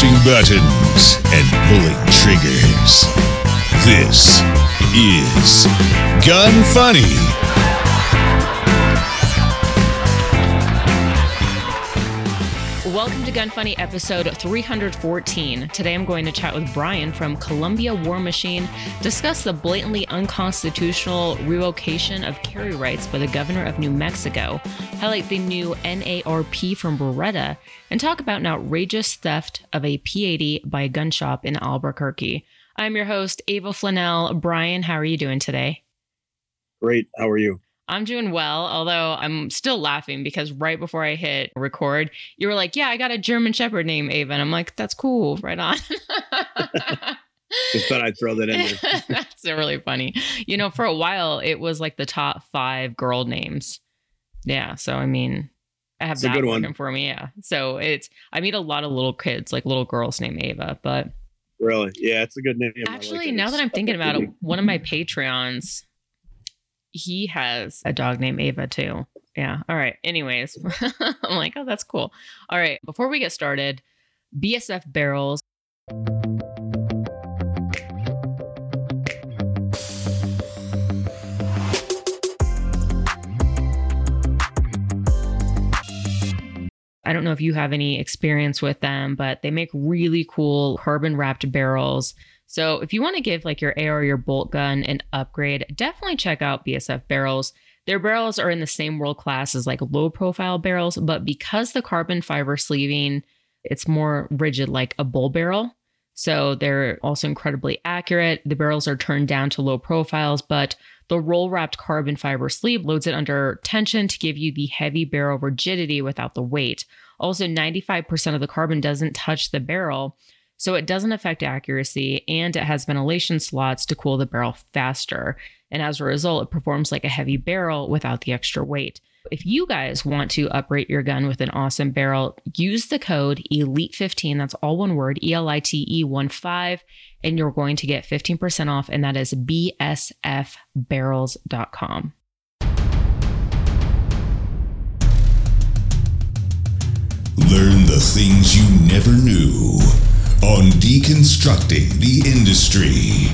pushing buttons and pulling triggers. This is Gun Funny. Welcome to Gun Funny episode 314. Today I'm going to chat with Brian from Columbia War Machine, discuss the blatantly unconstitutional revocation of carry rights by the governor of New Mexico, highlight the new NARP from Beretta, and talk about an outrageous theft of a P80 by a gun shop in Albuquerque. I'm your host, Ava Flanell. Brian, how are you doing today? Great. How are you? I'm doing well, although I'm still laughing because right before I hit record, you were like, yeah, I got a German Shepherd named Ava. And I'm like, that's cool. Right on. Just thought I'd throw that in there. That's really funny. You know, for a while, it was like the top 5 girl names. Yeah. So, I mean, I have that working for me. Yeah. So I meet a lot of little kids, like little girls named Ava, but. Really? Yeah, it's a good name. Actually, like now that I'm thinking about it, one of my Patreons, he has a dog named Ava too. Yeah. All right. Anyways, I'm like, oh, that's cool. All right. Before we get started, BSF Barrels. I don't know if you have any experience with them, but they make really cool carbon wrapped barrels. So if you want to give like your AR or your bolt gun an upgrade, definitely check out BSF Barrels. Their barrels are in the same world class as like low profile barrels, but because the carbon fiber sleeving, it's more rigid like a bull barrel. So they're also incredibly accurate. The barrels are turned down to low profiles, but the roll wrapped carbon fiber sleeve loads it under tension to give you the heavy barrel rigidity without the weight. Also, 95% of the carbon doesn't touch the barrel, so it doesn't affect accuracy, and it has ventilation slots to cool the barrel faster. And as a result, it performs like a heavy barrel without the extra weight. If you guys want to upgrade your gun with an awesome barrel, use the code ELITE15, that's all one word, ELITE15, and you're going to get 15% off, and that is bsfbarrels.com. Learn the things you never knew on Deconstructing the Industry.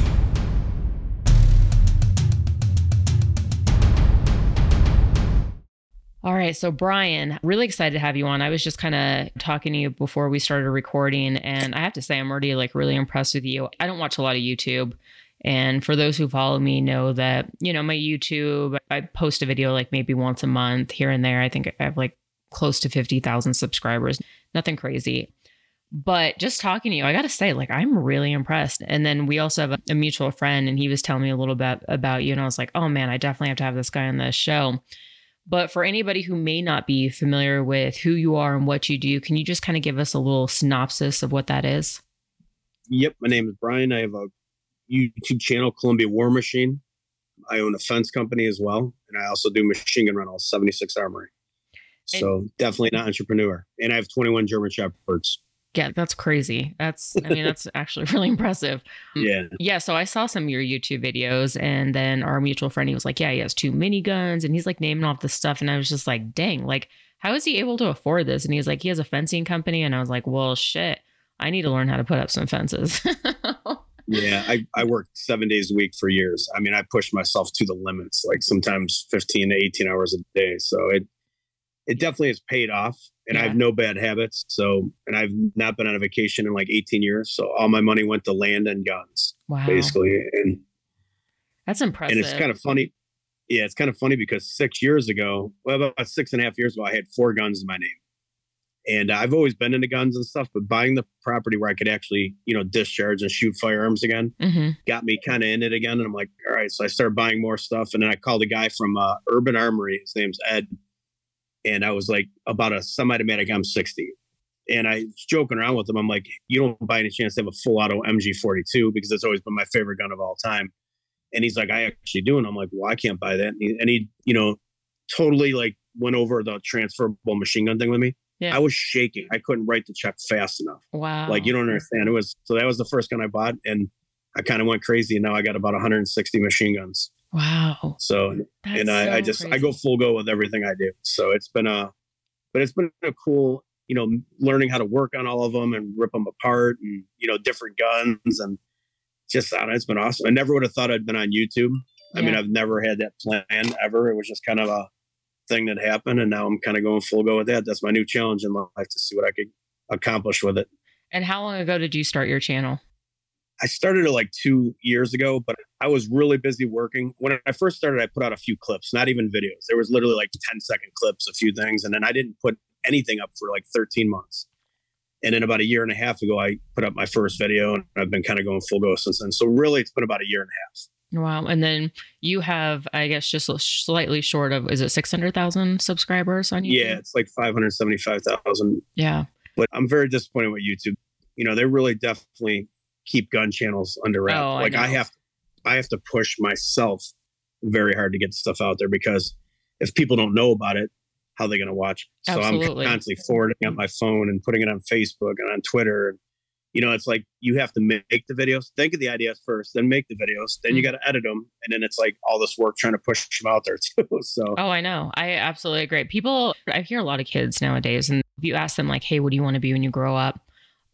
All right. So Brian, really excited to have you on. I was just kind of talking to you before we started recording, and I have to say, I'm already like really impressed with you. I don't watch a lot of YouTube. And for those who follow me know that, you know, my YouTube, I post a video like maybe once a month here and there. I think I have like close to 50,000 subscribers, nothing crazy. But just talking to you, I got to say, like, I'm really impressed. And then we also have a mutual friend, and he was telling me a little bit about you. And I was like, oh man, I definitely have to have this guy on the show. But for anybody who may not be familiar with who you are and what you do, can you just kind of give us a little synopsis of what that is? Yep. My name is Brian. I have a YouTube channel, Columbia War Machine. I own a fence company as well. And I also do machine gun rentals, 76 Armory. So definitely an entrepreneur. And I have 21 German Shepherds. Yeah, that's crazy. That's actually really impressive. Yeah. Yeah. So I saw some of your YouTube videos, and then our mutual friend, he was like, yeah, he has 2 miniguns, and he's like naming off this stuff. And I was just like, dang, like, how is he able to afford this? And he's like, he has a fencing company. And I was like, well, shit, I need to learn how to put up some fences. Yeah. I worked 7 days a week for years. I mean, I pushed myself to the limits, like sometimes 15 to 18 hours a day. So it definitely has paid off. And yeah. I have no bad habits. So, and I've not been on a vacation in like 18 years. So all my money went to land and guns, basically. And that's impressive. And it's kind of funny. Yeah. It's kind of funny because 6 years ago, well, about 6.5 years ago, I had 4 guns in my name, and I've always been into guns and stuff, but buying the property where I could actually, you know, discharge and shoot firearms again, got me kind of in it again. And I'm like, all right. So I started buying more stuff. And then I called a guy from Urban Armory. His name's Ed. And I was like about a semi-automatic M60. And I was joking around with him. I'm like, you don't by any chance have a full auto MG42, because that's always been my favorite gun of all time. And he's like, I actually do. And I'm like, well, I can't buy that. And he, you know, totally like went over the transferable machine gun thing with me. Yeah. I was shaking. I couldn't write the check fast enough. Wow. Like, you don't understand. So that was the first gun I bought. And I kind of went crazy. And now I got about 160 machine guns. Wow. So I go full go with everything I do. So it's been a cool you know, learning how to work on all of them and rip them apart and, you know, different guns. And just, I don't know, it's been awesome. I never would have thought I'd been on YouTube. Yeah. I mean, I've never had that plan ever. It was just kind of a thing that happened. And now I'm kind of going full go with that. That's my new challenge in my life, to see what I could accomplish with it. And how long ago did you start your channel? I started it like 2 years ago, but I was really busy working. When I first started, I put out a few clips, not even videos. There was literally like 10-second clips, a few things. And then I didn't put anything up for like 13 months. And then about a year and a half ago, I put up my first video, and I've been kind of going full go since then. So really, it's been about a year and a half. Wow. And then you have, I guess, just slightly short of, is it 600,000 subscribers on YouTube? Yeah, it's like 575,000. Yeah. But I'm very disappointed with YouTube. You know, they really definitely keep gun channels under wraps. Oh, like I have to push myself very hard to get stuff out there, because if people don't know about it, how are they going to watch it? So absolutely. I'm constantly forwarding up my phone and putting it on Facebook and on Twitter. And, you know, it's like, you have to make the videos, think of the ideas first, then make the videos, then you got to edit them. And then it's like all this work trying to push them out there too. So, oh, I know. I absolutely agree. People, I hear a lot of kids nowadays, and if you ask them like, hey, what do you want to be when you grow up?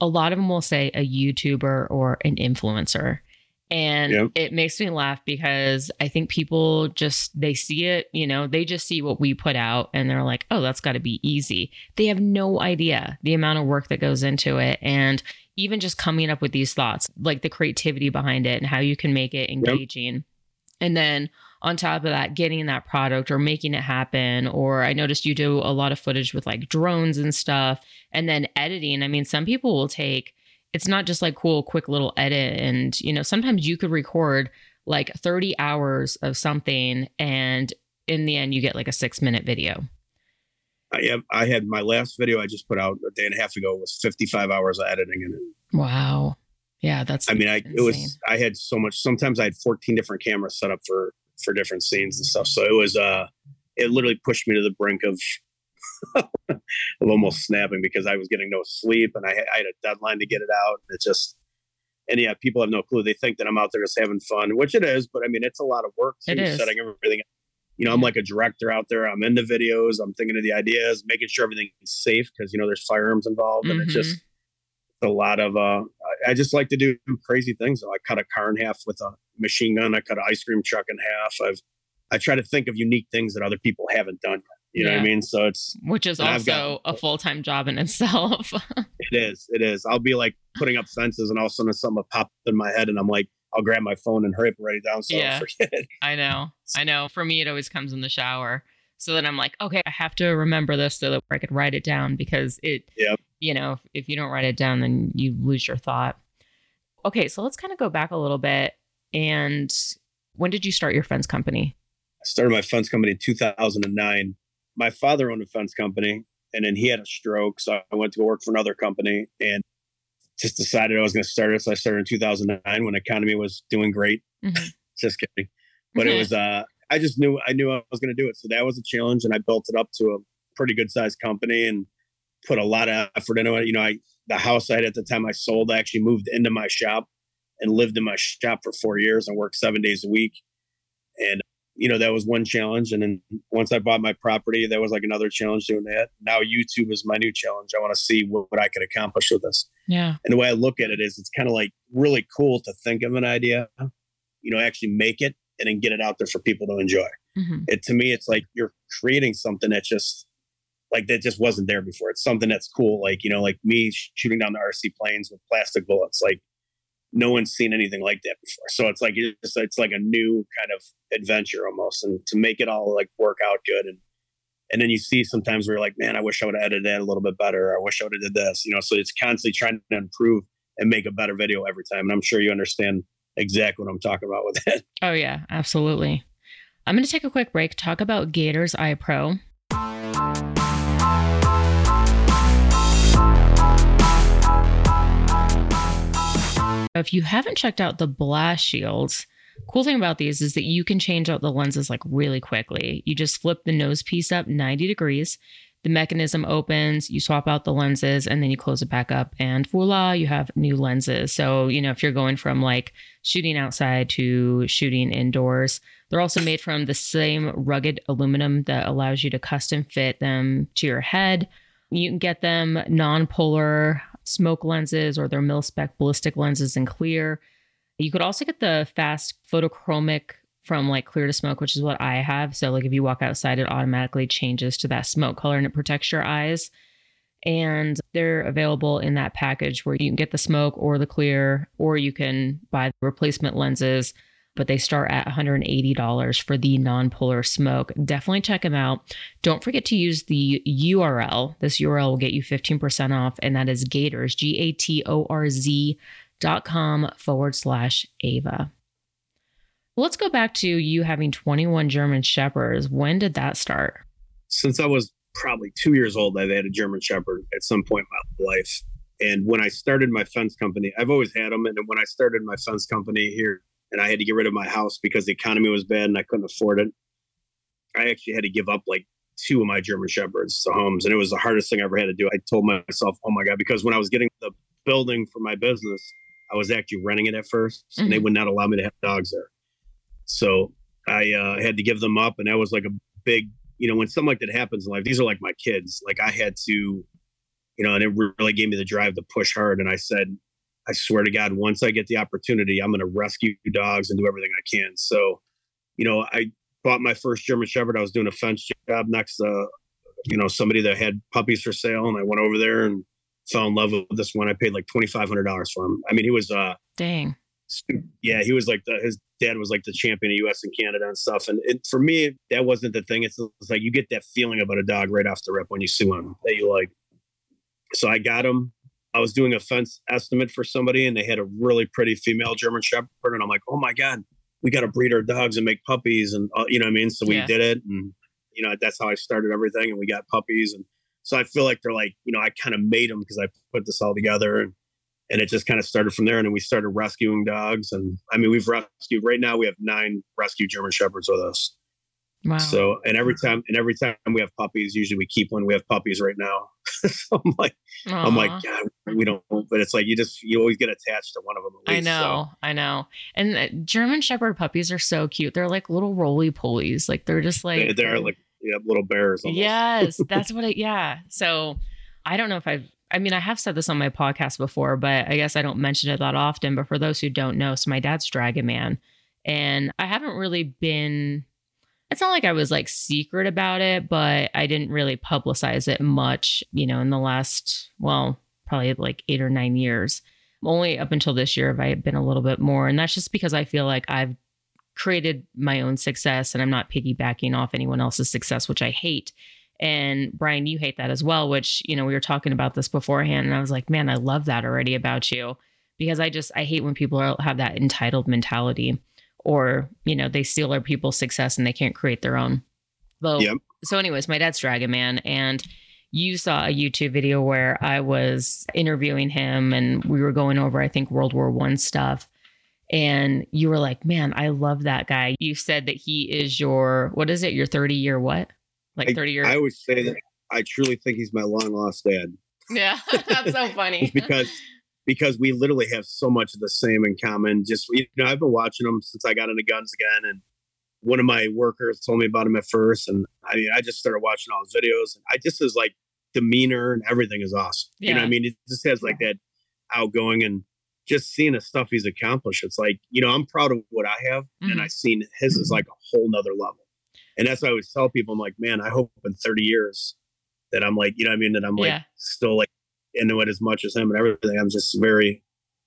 A lot of them will say a YouTuber or an influencer. And it makes me laugh, because I think people just, they see it, you know, they just see what we put out and they're like, oh, that's got to be easy. They have no idea the amount of work that goes into it. And even just coming up with these thoughts, like the creativity behind it and how you can make it engaging. Yep. And then on top of that, getting that product or making it happen. Or I noticed you do a lot of footage with like drones and stuff, and then editing. I mean, some people will take, it's not just like cool, quick little edit. And, you know, sometimes you could record like 30 hours of something, and in the end, you get like a 6-minute video. I had my last video I just put out a day and a half ago was 55 hours of editing in it. Wow. Yeah. That's, I mean, I had so much, sometimes I had 14 different cameras set up for different scenes and stuff. So it was, it literally pushed me to the brink of almost snapping, because I was getting no sleep, and I had a deadline to get it out. It's just, and yeah, people have no clue. They think that I'm out there just having fun, which it is, but I mean, it's a lot of work. So you're setting everything up. You know, I'm like a director out there. I'm in the videos. I'm thinking of the ideas, making sure everything is safe, because, you know, there's firearms involved, and it's just a lot of, I just like to do crazy things. I cut a car in half with a machine gun. I cut an ice cream truck in half. I try to think of unique things that other people haven't done. You know what I mean? So it's, which is also a full-time job in itself. It is. I'll be like putting up fences, and all of a sudden something will pop in my head, and I'm like, I'll grab my phone and hurry up and write it down. So I forget. I know. For me, it always comes in the shower. So then I'm like, okay, I have to remember this so that I could write it down, because it, you know, if you don't write it down, then you lose your thought. Okay. So let's kind of go back a little bit. And when did you start your fence company? I started my fence company in 2009. My father owned a fence company, and then he had a stroke. So I went to go work for another company, and just decided I was going to start it. So I started in 2009 when the economy was doing great. Just kidding. But it was, I just knew I was going to do it. So that was a challenge. And I built it up to a pretty good sized company and put a lot of effort into it. You know, the house I had at the time I sold, I actually moved into my shop and lived in my shop for 4 years and worked 7 days a week. And, you know, that was one challenge. And then once I bought my property, that was like another challenge doing that. Now YouTube is my new challenge. I want to see what I could accomplish with this. Yeah. And the way I look at it is, it's kind of like really cool to think of an idea, you know, actually make it and then get it out there for people to enjoy. It, to me, it's like you're creating something that's just like, that just wasn't there before. It's something that's cool. Like, you know, like me shooting down the RC planes with plastic bullets, like no one's seen anything like that before. So it's like, it's like a new kind of adventure almost. And to make it all like work out good. And then you see sometimes where you're like, man, I wish I would have edited that a little bit better. I wish I would have did this, you know? So it's constantly trying to improve and make a better video every time. And I'm sure you understand exactly what I'm talking about with that. Oh yeah, absolutely. I'm going to take a quick break, talk about Gators iPro. If you haven't checked out the blast shields, cool thing about these is that you can change out the lenses like really quickly. You just flip the nose piece up 90 degrees, the mechanism opens, you swap out the lenses, and then you close it back up, and voila, you have new lenses. So, you know, if you're going from like shooting outside to shooting indoors, they're also made from the same rugged aluminum that allows you to custom fit them to your head. You can get them non-polar smoke lenses or their mil-spec ballistic lenses in clear. You could also get the fast photochromic from like clear to smoke, which is what I have. So like if you walk outside, it automatically changes to that smoke color and it protects your eyes. And they're available in that package where you can get the smoke or the clear, or you can buy replacement lenses, but they start at $180 for the non-polar smoke. Definitely check them out. Don't forget to use the URL. This URL will get you 15% off, and that is Gators, GATORZ.com/Ava. Let's go back to you having 21 German Shepherds. When did that start? Since I was probably 2 years old, I've had a German Shepherd at some point in my life. And when I started my fence company, I've always had them. And when I started my fence company here, and I had to get rid of my house because the economy was bad and I couldn't afford it, I actually had to give up like two of my German Shepherds to homes. And it was the hardest thing I ever had to do. I told myself, oh my God, because when I was getting the building for my business, I was actually renting it at first, and they would not allow me to have dogs there. So I had to give them up. And that was like a big, you know, when something like that happens in life, these are like my kids. Like I had to, you know, and it really gave me the drive to push hard. And I said, I swear to God, once I get the opportunity, I'm going to rescue dogs and do everything I can. So, you know, I bought my first German Shepherd. I was doing a fence job next to, you know, somebody that had puppies for sale. And I went over there and fell in love with this one. I paid like $2,500 for him. I mean, he was, dang. Yeah, he was like, his dad was like the champion of US and Canada and stuff. And it, for me, that wasn't the thing. It's like you get that feeling about a dog right off the rip when you see one that you like. So I got him. I was doing a fence estimate for somebody, and they had a really pretty female German Shepherd. And I'm like, oh my God, we got to breed our dogs and make puppies. And you know what I mean? So we did it. And, you know, that's how I started everything. And we got puppies. And so I feel like they're like, you know, I kind of made them because I put this all together. And it just kind of started from there. And then we started rescuing dogs. And I mean, we've rescued, right now we have 9 rescued German Shepherds with us. Wow. So, and every time we have puppies, usually we keep one. We have puppies right now. So I'm like, God, we don't, but it's like, you always get attached to one of them. At least, I know. And German Shepherd puppies are so cute. They're like little roly polies. Like they're just like, they're like little bears. Almost. Yes. That's what it, yeah. So I don't know if I have said this on my podcast before, but I guess I don't mention it that often. But for those who don't know, so my dad's Dragon Man, and I haven't really been, it's not like I was like secret about it, but I didn't really publicize it much, you know, in the last, well, probably like 8 or 9 years. Only up until this year have I been a little bit more. And that's just because I feel like I've created my own success and I'm not piggybacking off anyone else's success, which I hate. And Brian, you hate that as well, which, you know, we were talking about this beforehand, and I was like, man, I love that already about you, because I hate when people have that entitled mentality, or, you know, they steal other people's success and they can't create their own. But, yep. So anyways, my dad's Dragon Man, and you saw a YouTube video where I was interviewing him and we were going over, I think, World War I stuff. And you were like, man, I love that guy. You said that he is your, what is it? Your 30-year what? Like 30 years. I would say that I truly think he's my long lost dad. Yeah, that's so funny. because we literally have so much of the same in common. Just, you know, I've been watching him since I got into guns again, and one of my workers told me about him at first, and I mean, I just started watching all his videos, and I just, his like demeanor and everything is awesome. Yeah. You know what I mean? It just has like that outgoing, and just seeing the stuff he's accomplished. It's like, you know, I'm proud of what I have, and I've seen his is like a whole nother level. And that's why I always tell people, I'm like, man, I hope in 30 years that I'm like, you know what I mean? That I'm like still like into it as much as him and everything. I'm just very,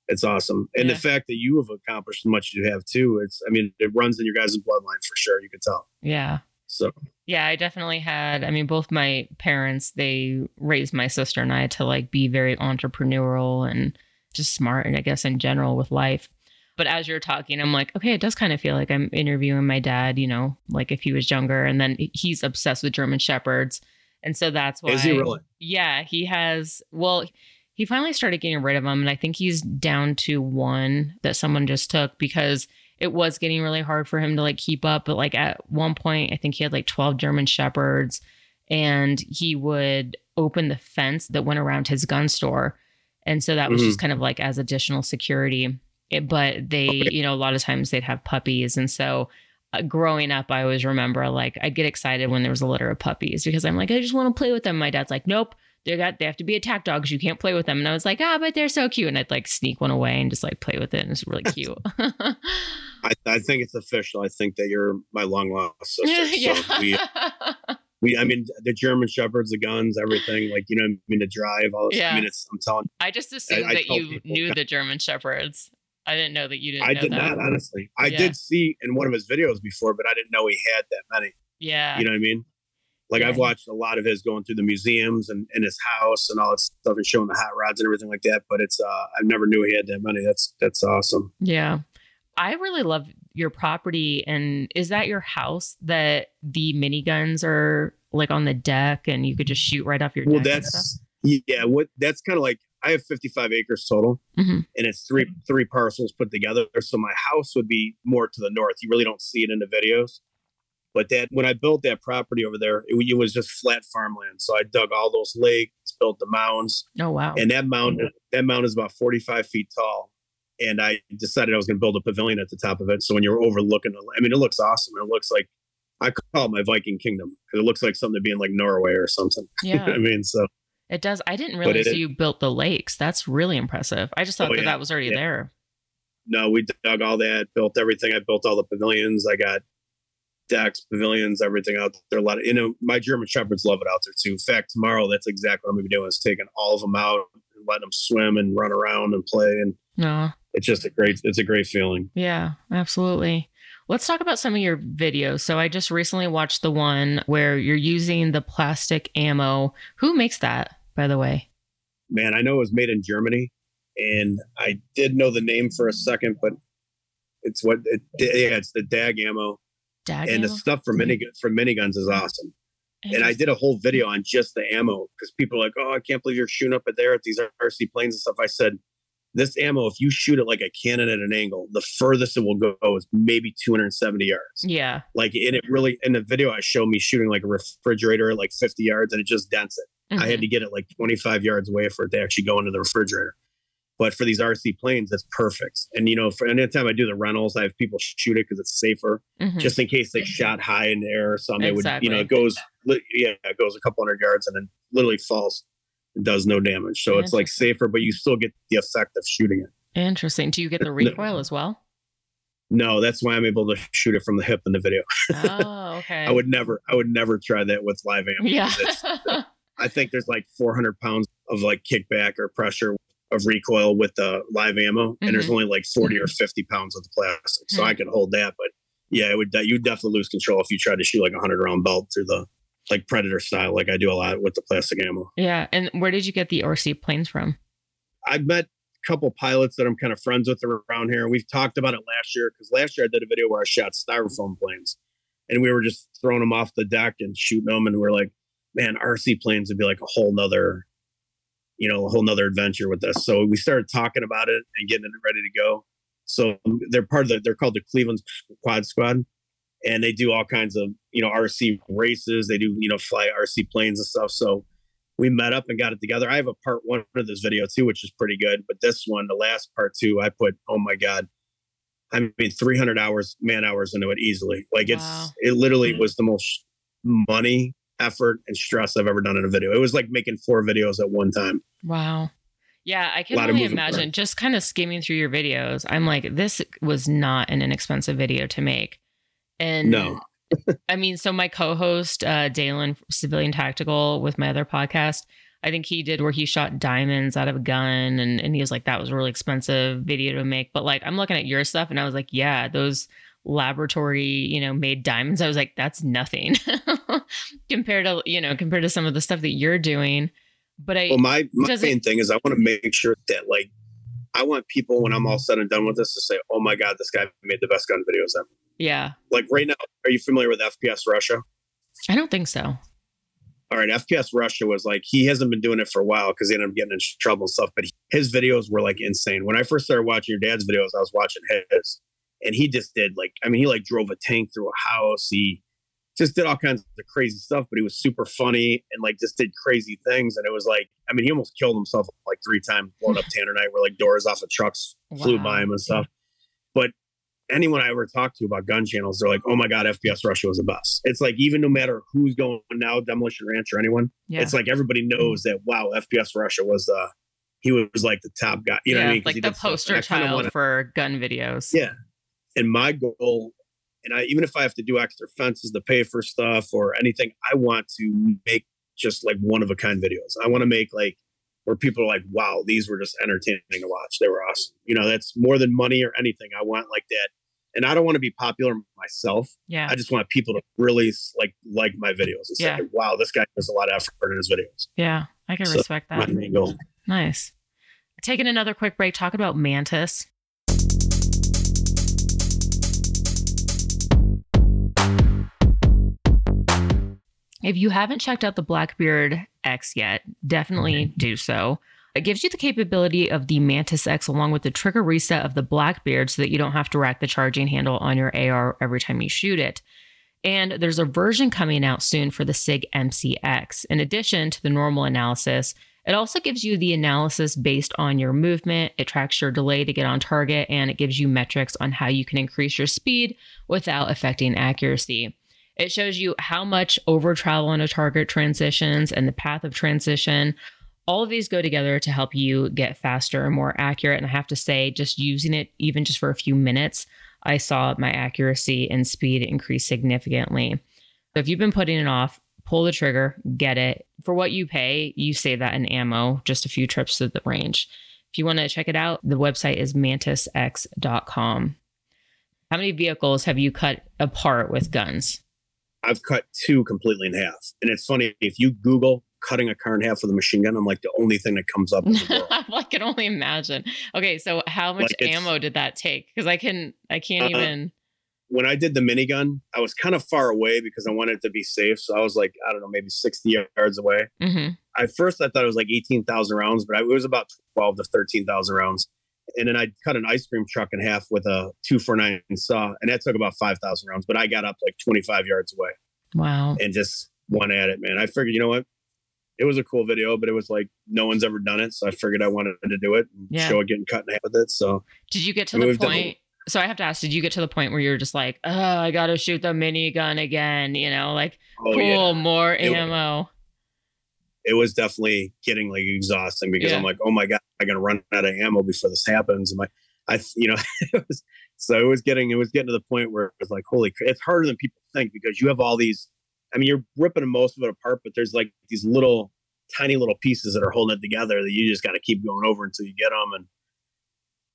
it's awesome. And the fact that you have accomplished as much as you have too, it's, I mean, it runs in your guys' bloodline for sure. You can tell. Yeah. So. Yeah, I definitely had, I mean, both my parents, they raised my sister and I to like be very entrepreneurial and just smart, and I guess in general with life. But as you're talking, I'm like, okay, it does kind of feel like I'm interviewing my dad, you know, like if he was younger. And then he's obsessed with German Shepherds. And so that's why. Is he really? Yeah, he has. Well, he finally started getting rid of them. And I think he's down to one that someone just took, because it was getting really hard for him to like keep up. But like at one point, I think he had like 12 German Shepherds, and he would open the fence that went around his gun store. And so that was just kind of like as additional security. But they, you know, a lot of times they'd have puppies. And so growing up, I always remember like I'd get excited when there was a litter of puppies, because I'm like, I just want to play with them. My dad's like, nope, they have to be attack dogs. You can't play with them. And I was like, but they're so cute. And I'd like sneak one away and just like play with it. And it's really cute. I think it's official. I think that you're my long lost sister. Yeah. So we, I mean, the German Shepherds, the guns, everything, like, you know, I mean, the drive, all this. Yeah. I mean, I'm telling you. I just assumed that you knew the German Shepherds. I didn't know that you didn't. I did not, honestly. I did see in one of his videos before, but I didn't know he had that many. Yeah. You know what I mean? Like, I've watched a lot of his going through the museums and his house and all that stuff and showing the hot rods and everything like that. But it's, I never knew he had that money. That's awesome. Yeah. I really love your property. And is that your house that the miniguns are like on the deck and you could just shoot right off your deck? Well, that's, yeah. That's kind of like, I have 55 acres total, and it's three parcels put together. So my house would be more to the north. You really don't see it in the videos. But that when I built that property over there, it was just flat farmland. So I dug all those lakes, built the mounds. Oh, wow. And that mound is about 45 feet tall. And I decided I was going to build a pavilion at the top of it. So when you're overlooking, I mean, it looks awesome. It looks like, I call it my Viking kingdom, because it looks like something to be in like Norway or something. Yeah. You know what I mean? So it does. I didn't realize you built the lakes. That's really impressive. I just thought that was already there. No, we dug all that, built everything. I built all the pavilions. I got decks, pavilions, everything out there. A lot of, you know, my German Shepherds love it out there too. In fact, tomorrow, that's exactly what I'm going to be doing, is taking all of them out and letting them swim and run around and play. And it's just a great feeling. Yeah, absolutely. Let's talk about some of your videos. So I just recently watched the one where you're using the plastic ammo. Who makes that, by the way? Man, I know it was made in Germany, and I did know the name for a second, but it's the DAG ammo. The stuff from miniguns is awesome. And I did a whole video on just the ammo, because people are like, I can't believe you're shooting up at there at these RC planes and stuff. I said, this ammo, if you shoot it like a cannon at an angle, the furthest it will go is maybe 270 yards. Yeah. Like, and it really, in the video, I show me shooting like a refrigerator at like 50 yards and it just dents it. Mm-hmm. I had to get it like 25 yards away for it to actually go into the refrigerator. But for these RC planes, that's perfect. And, you know, for any time I do the rentals, I have people shoot it because it's safer, just in case they shot high in the air or something. Exactly. It would, you know, it goes a couple hundred yards and then literally falls. It does no damage. So it's like safer, but you still get the effect of shooting it. Interesting. Do you get the recoil as well? No, that's why I'm able to shoot it from the hip in the video. Oh, okay. I would never try that with live ammo. Yeah. I think there's like 400 pounds of like kickback or pressure of recoil with the live ammo. And there's only like 40 or 50 pounds of the plastic. So I could hold that, but yeah, you definitely lose control if you try to shoot like 100-round belt through the, like Predator style, like I do a lot with the plastic ammo. Yeah. And where did you get the RC planes from? I've met a couple pilots that I'm kind of friends with around here. We've talked about it last year, because last year I did a video where I shot styrofoam planes and we were just throwing them off the deck and shooting them. And we're like, man, RC planes would be like a whole nother adventure with this. So we started talking about it and getting it ready to go. So they're they're called the Cleveland Quad Squad. And they do all kinds of, you know, RC races. They do, you know, fly RC planes and stuff. So we met up and got it together. I have a part one of this video too, which is pretty good. But this one, the last part two, I put, 300 man hours into it easily. Like it literally was the most money, effort, and stress I've ever done in a video. It was like making 4 videos at one time. Wow. Yeah, I can only imagine just kind of skimming through your videos. I'm like, this was not an inexpensive video to make. And no, I mean, so my co-host, Dalen, Civilian Tactical, with my other podcast, I think he did where he shot diamonds out of a gun. And he was like, that was a really expensive video to make. But like, I'm looking at your stuff and I was like, yeah, those laboratory, you know, made diamonds. I was like, that's nothing compared to some of the stuff that you're doing. But my main thing is I want to make sure that, like, I want people, when I'm all said and done with this, to say, oh my God, this guy made the best gun videos ever. Yeah. Like right now, are you familiar with FPS Russia? I don't think so. All right. FPS Russia was like, he hasn't been doing it for a while because he ended up getting in trouble and stuff. But his videos were like insane. When I first started watching your dad's videos, I was watching his. And he just did like, I mean, he like drove a tank through a house. He just did all kinds of crazy stuff, but he was super funny and like just did crazy things. And it was like, I mean, he almost killed himself like 3 times, blowing up Tanner Night, where like doors off of trucks flew by him and stuff. But anyone I ever talked to about gun channels, they're like, oh my God, FPS Russia was the best. It's like, even no matter who's going now, Demolition Ranch or anyone, it's like everybody knows that, wow, FPS Russia was the, he was like the top guy. You know what I mean? Like the poster child for gun videos. Yeah. And my goal, and I, even if I have to do extra fences to pay for stuff or anything, I want to make just like one of a kind videos. I want to make like, where people are like, wow, these were just entertaining to watch. They were awesome. You know, that's more than money or anything. I want like that. And I don't want to be popular myself. Yeah. I just want people to really like my videos and say, wow, this guy does a lot of effort in his videos. Yeah. I can respect that. Nice. Taking another quick break, talking about Mantis. If you haven't checked out the Blackbeard X yet, definitely do so. It gives you the capability of the Mantis X along with the trigger reset of the Blackbeard so that you don't have to rack the charging handle on your AR every time you shoot it. And there's a version coming out soon for the SIG MCX. In addition to the normal analysis, it also gives you the analysis based on your movement. It tracks your delay to get on target, and it gives you metrics on how you can increase your speed without affecting accuracy. It shows you how much over travel on a target transitions and the path of transition. All of these go together to help you get faster and more accurate. And I have to say, just using it even just for a few minutes, I saw my accuracy and speed increase significantly. So if you've been putting it off, pull the trigger, get it. For what you pay, you save that in ammo, just a few trips to the range. If you want to check it out, the website is mantisx.com. How many vehicles have you cut apart with guns? I've cut two completely in half. And it's funny, if you Google cutting a car in half with a machine gun, I'm like the only thing that comes up in the world. I can only imagine. Okay, so how much ammo did that take? Because I can't even... When I did the minigun, I was kind of far away because I wanted it to be safe. So I was like, I don't know, maybe 60 yards away. Mm-hmm. At first, I thought it was like 18,000 rounds, but it was about 12 to 13,000 rounds. And then I cut an ice cream truck in half with a 249 saw, and that took about 5,000 rounds. But I got up like 25 yards away. Wow. And just went at it, man. I figured, you know what? It was a cool video, but it was like no one's ever done it. So I figured I wanted to do it and show it getting cut in half with it. So did you get to the point? So I have to ask, did you get to the point where you're just like, oh, I got to shoot the minigun again? You know, like, more ammo. It was definitely getting like exhausting because I'm like, oh my God, I'm going to run out of ammo before this happens. And it was getting to the point where it was like, holy, it's harder than people think because you have all these, I mean, you're ripping most of it apart, but there's like these little, tiny little pieces that are holding it together that you just got to keep going over until you get them. And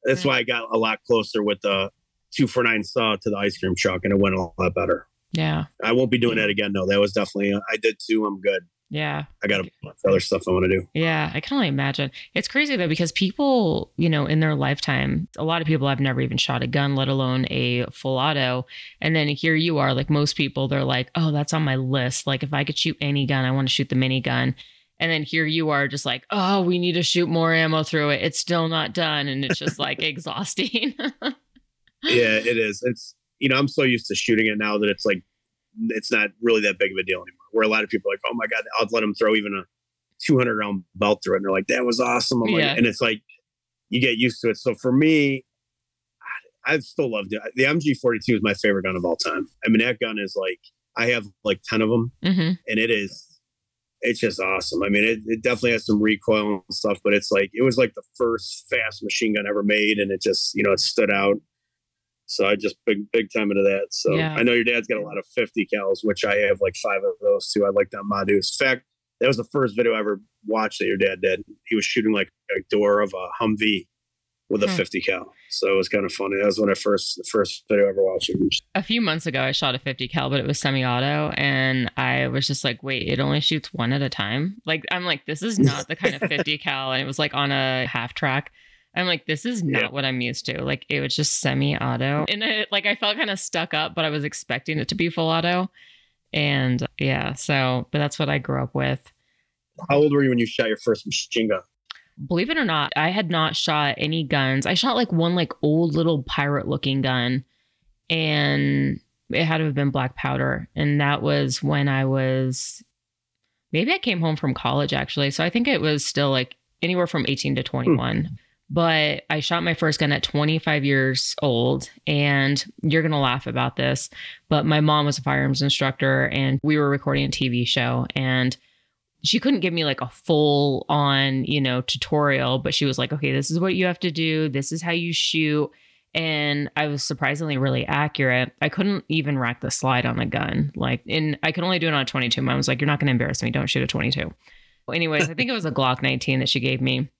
that's why I got a lot closer with the 249 saw to the ice cream truck, and it went a lot better. Yeah. I won't be doing that again. No, that was definitely, I did two. I'm good. Yeah. I got a bunch of other stuff I want to do. Yeah. I can only imagine. It's crazy though, because people, you know, in their lifetime, a lot of people have never even shot a gun, let alone a full auto. And then here you are, like most people, they're like, oh, that's on my list. Like if I could shoot any gun, I want to shoot the minigun. And then here you are just like, oh, we need to shoot more ammo through it. It's still not done. And it's just like exhausting. Yeah, it is. It's, you know, I'm so used to shooting it now that it's like, it's not really that big of a deal anymore. Where a lot of people are like, oh my God, I'll let them throw even a 200 round belt through it. And they're like, that was awesome. I'm like, and it's like, you get used to it. So for me, I've still loved it. The MG42 is my favorite gun of all time. I mean, that gun is like, I have like 10 of them and it's just awesome. I mean, it definitely has some recoil and stuff, but it's like, it was like the first fast machine gun ever made. And it just, you know, it stood out. So I just big time into that. So yeah. I know your dad's got a lot of 50 cals, which I have like 5 of those too. I like that Madus. In fact, that was the first video I ever watched that your dad did. He was shooting like a door of a Humvee with a 50 cal. So it was kind of funny. That was when I the first video I ever watched. A few months ago, I shot a 50 cal, but it was semi-auto. And I was just like, wait, it only shoots one at a time. Like, I'm like, this is not the kind of 50 cal. And it was like on a half track. I'm like, this is not what I'm used to. Like, it was just semi-auto. And it, like, I felt kind of stuck up, but I was expecting it to be full auto. And but that's what I grew up with. How old were you when you shot your first machine gun? Believe it or not, I had not shot any guns. I shot like one like old little pirate looking gun, and it had to have been black powder. And that was when I came home from college actually. So I think it was still like anywhere from 18 to 21. But I shot my first gun at 25 years old, and you're going to laugh about this, but my mom was a firearms instructor, and we were recording a TV show, and she couldn't give me like a full on, you know, tutorial, but she was like, okay, this is what you have to do. This is how you shoot. And I was surprisingly really accurate. I couldn't even rack the slide on the gun. Like, and I could only do it on a 22. Mom was like, you're not going to embarrass me. Don't shoot a 22. Well, anyways, I think it was a Glock 19 that she gave me.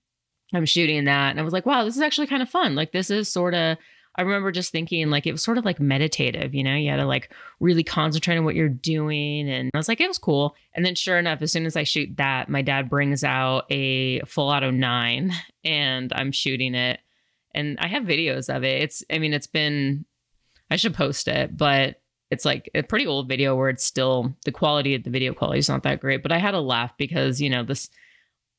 I'm shooting that. And I was like, wow, this is actually kind of fun. Like, this is sort of, I remember just thinking like, it was sort of like meditative, you know, you had to like really concentrate on what you're doing. And I was like, it was cool. And then sure enough, as soon as I shoot that, my dad brings out a full auto 9 and I'm shooting it. And I have videos of it. It's, I mean, it's been, I should post it, but it's like a pretty old video where it's still, the quality of the video quality is not that great, but I had a laugh because, you know, this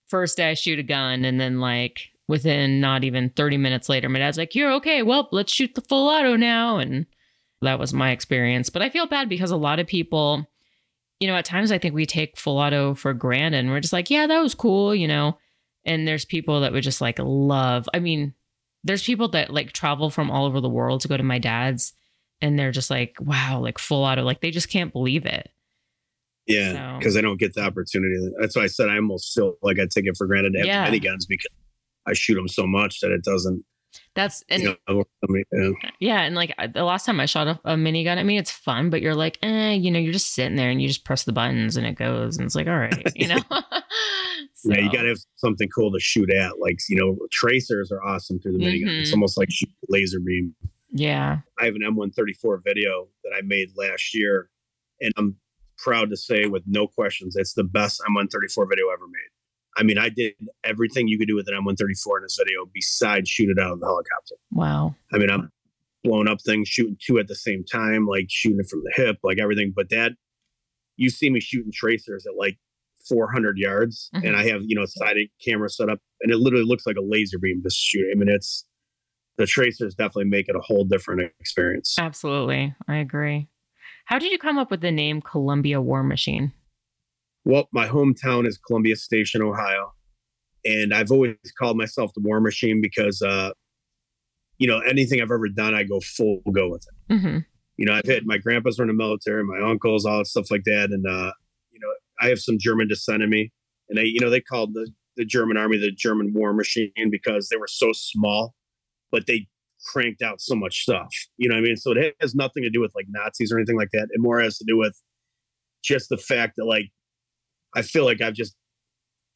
first day I shoot a gun, and then like within not even 30 minutes later, my dad's like, you're okay. Well, let's shoot the full auto now. And that was my experience. But I feel bad because a lot of people, you know, at times I think we take full auto for granted and we're just like, yeah, that was cool, you know? And there's people that would just like love, I mean, there's people that like travel from all over the world to go to my dad's, and they're just like, wow, like full auto, like they just can't believe it. Yeah, because I don't get the opportunity. That's why I said I almost feel like I take it for granted to have many guns because I shoot them so much that it doesn't. That's and you know, and like the last time I shot a minigun, I mean, it's fun, but you're like, you know, you're just sitting there and you just press the buttons and it goes, and it's like, all right, you know. So. Yeah, you gotta have something cool to shoot at. Like, you know, tracers are awesome through the minigun. Mm-hmm. It's almost like shooting a laser beam. Yeah, I have an M134 video that I made last year, and I'm proud to say with no questions, it's the best M134 video ever made. I mean, I did everything you could do with an M134 in this video besides shoot it out of the helicopter. Wow. I mean, I'm blowing up things, shooting two at the same time, like shooting it from the hip, like everything. But that, you see me shooting tracers at like 400 yards, and I have, you know, a side camera set up, and it literally looks like a laser beam just shooting. I mean, it's, the tracers definitely make it a whole different experience. Absolutely. I agree. How did you come up with the name Columbia War Machine? Well, my hometown is Columbia Station, Ohio. And I've always called myself the War Machine because, you know, anything I've ever done, I go full go with it. Mm-hmm. You know, I've had, my grandpas were in the military, my uncles, all that stuff like that. And, you know, I have some German descent in me. And they, you know, they called the German Army the German War Machine because they were so small, but they cranked out so much stuff, you know what I mean? So it has nothing to do with like Nazis or anything like that. It more has to do with just the fact that like, I feel like I've just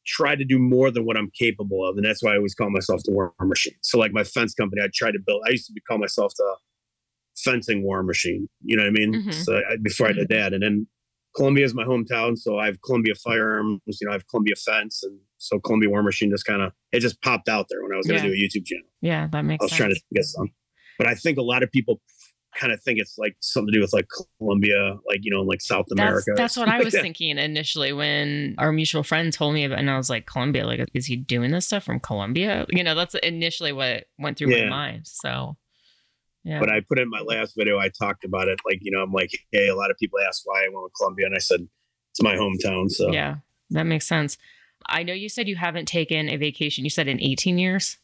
tried to do more than what I'm capable of. And that's why I always call myself the War Machine. So like my fence company, I tried to build, I used to call myself the fencing War Machine, you know what I mean? Mm-hmm. So before I did that, and then Columbia is my hometown. So I have Columbia Firearms, you know, I have Columbia Fence. And so Columbia War Machine just kind of, it just popped out there when I was going to do a YouTube channel. Yeah, that makes sense. I was trying to get some. But I think a lot of people kind of think it's like something to do with like Columbia, like, you know, like South America. That's what I was thinking initially when our mutual friend told me about, and I was like, Columbia, like, is he doing this stuff from Columbia? You know, that's initially what went through my mind. So, yeah. But I put in my last video, I talked about it. Like, you know, I'm like, hey, a lot of people ask why I went with Columbia. And I said, it's my hometown. So yeah, that makes sense. I know you said you haven't taken a vacation. You said in 18 years?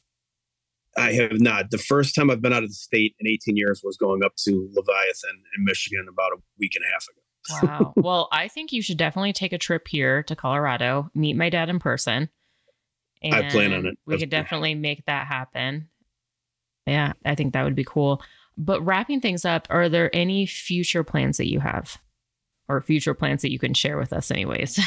I have not. The first time I've been out of the state in 18 years was going up to Leviathan in Michigan about a week and a half ago. Wow. Well, I think you should definitely take a trip here to Colorado, meet my dad in person. And I plan on it. We could definitely make that happen. Yeah, I think that would be cool. But wrapping things up, are there any future plans that you have or future plans that you can share with us anyways?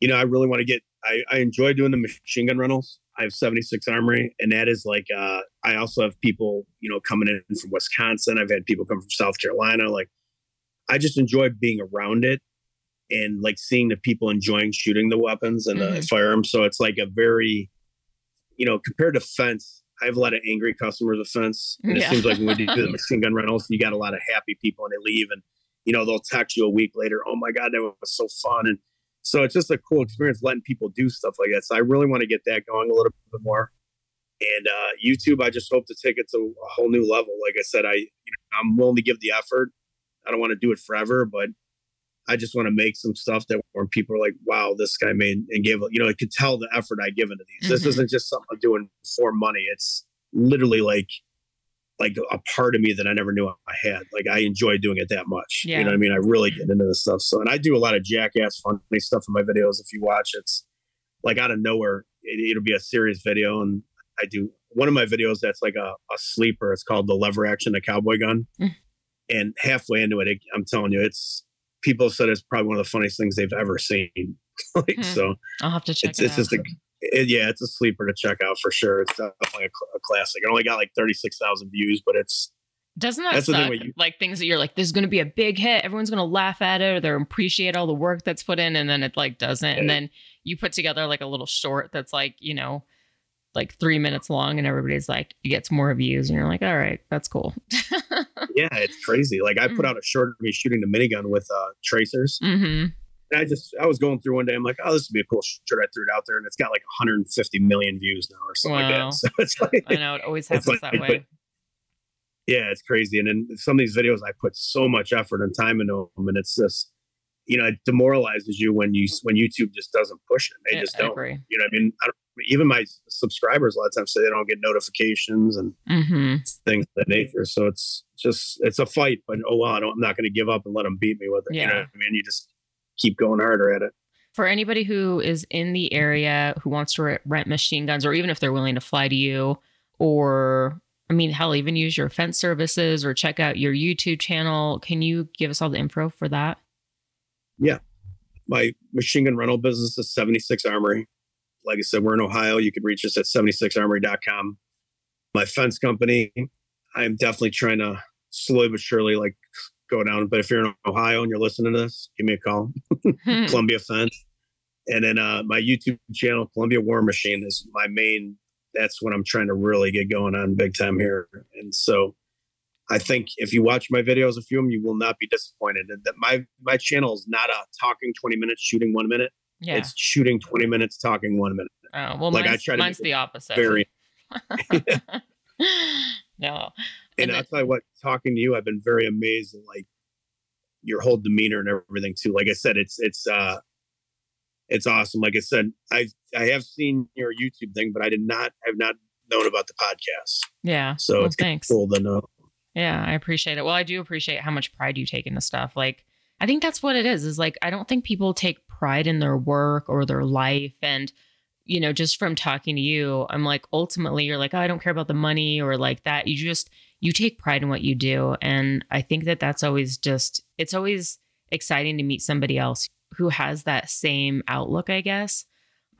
You know, I really want to get, I enjoy doing the machine gun rentals. I have 76 Armory, and that is like, I also have people, you know, coming in from Wisconsin. I've had people come from South Carolina. Like, I just enjoy being around it and like seeing the people enjoying shooting the weapons and the firearms. So it's like a very, you know, compared to fence, I have a lot of angry customers at fence. And it seems like when we do the machine gun rentals, you got a lot of happy people and they leave, and, you know, they'll text you a week later. Oh my God, that was so fun. And so it's just a cool experience letting people do stuff like that. So I really want to get that going a little bit more. And YouTube, I just hope to take it to a whole new level. Like I said, I'm willing to give the effort. I don't want to do it forever, but I just want to make some stuff that where people are like, wow, this guy made and gave, you know, I could tell the effort I'd given to these. Mm-hmm. This isn't just something I'm doing for money. It's literally like a part of me that I never knew I had. Like I enjoy doing it that much. Yeah. You know what I mean? I really get into this stuff. So, and I do a lot of jackass funny stuff in my videos. If you watch, it's like out of nowhere, it'll be a serious video. And I do one of my videos that's like a sleeper. It's called The Lever Action, the Cowboy Gun. Mm. And halfway into it, I'm telling you, it's people said it's probably one of the funniest things they've ever seen. Like, mm-hmm. So I'll have to check it out. Just it's a sleeper to check out for sure. It's definitely a classic. It only got like 36,000 views, but it's. Doesn't that suck? Like things that you're like, this is going to be a big hit. Everyone's going to laugh at it or they'll appreciate all the work that's put in. And then it like doesn't. Yeah. And then you put together like a little short that's like, you know, like 3 minutes long and everybody's like, it gets more views. And you're like, all right, that's cool. Yeah, it's crazy. Like I put out a short of me shooting the minigun with tracers. Mm-hmm. And I was going through one day. I'm like, oh, this would be a cool shirt. I threw it out there and it's got like 150 million views now or something like that. So it's like, I know it always happens that way. Yeah, it's crazy. And then some of these videos, I put so much effort and time into them. And it's just, you know, it demoralizes you when YouTube just doesn't push it. They just don't. Agree. You know what I mean? Even my subscribers a lot of times say they don't get notifications and things of that nature. So it's a fight, but I'm not going to give up and let them beat me with it. Yeah. You know what I mean? You just keep going harder at it. For anybody who is in the area who wants to rent machine guns, or even if they're willing to fly to you, or I mean, hell, even use your fence services or check out your YouTube channel. Can you give us all the info for that? Yeah. My machine gun rental business is 76 Armory. Like I said, we're in Ohio. You can reach us at 76armory.com. My fence company, I'm definitely trying to slowly but surely like go down. But if you're in Ohio and you're listening to this, give me a call. Columbia Fence. And then my YouTube channel, Columbia War Machine, is my main. That's what I'm trying to really get going on big time here. And so I think if you watch my videos, a few of them, you will not be disappointed. And that my channel is not a talking 20 minutes, shooting 1 minute. Yeah. It's shooting 20 minutes, talking 1 minute. Oh, well, like mine's the opposite. Very. No. And I'll tell you what, talking to you, I've been very amazed at like your whole demeanor and everything too. Like I said, it's awesome. Like I said, I have seen your YouTube thing, but I have not known about the podcast. Yeah. So it's thanks. Cool to know. Yeah, I appreciate it. Well, I do appreciate how much pride you take into stuff. Like, I think that's what it is like, I don't think people take pride in their work or their life. And, you know, just from talking to you, I'm like, ultimately you're like, oh, I don't care about the money or like that. You take pride in what you do. And I think that that's always it's always exciting to meet somebody else who has that same outlook, I guess.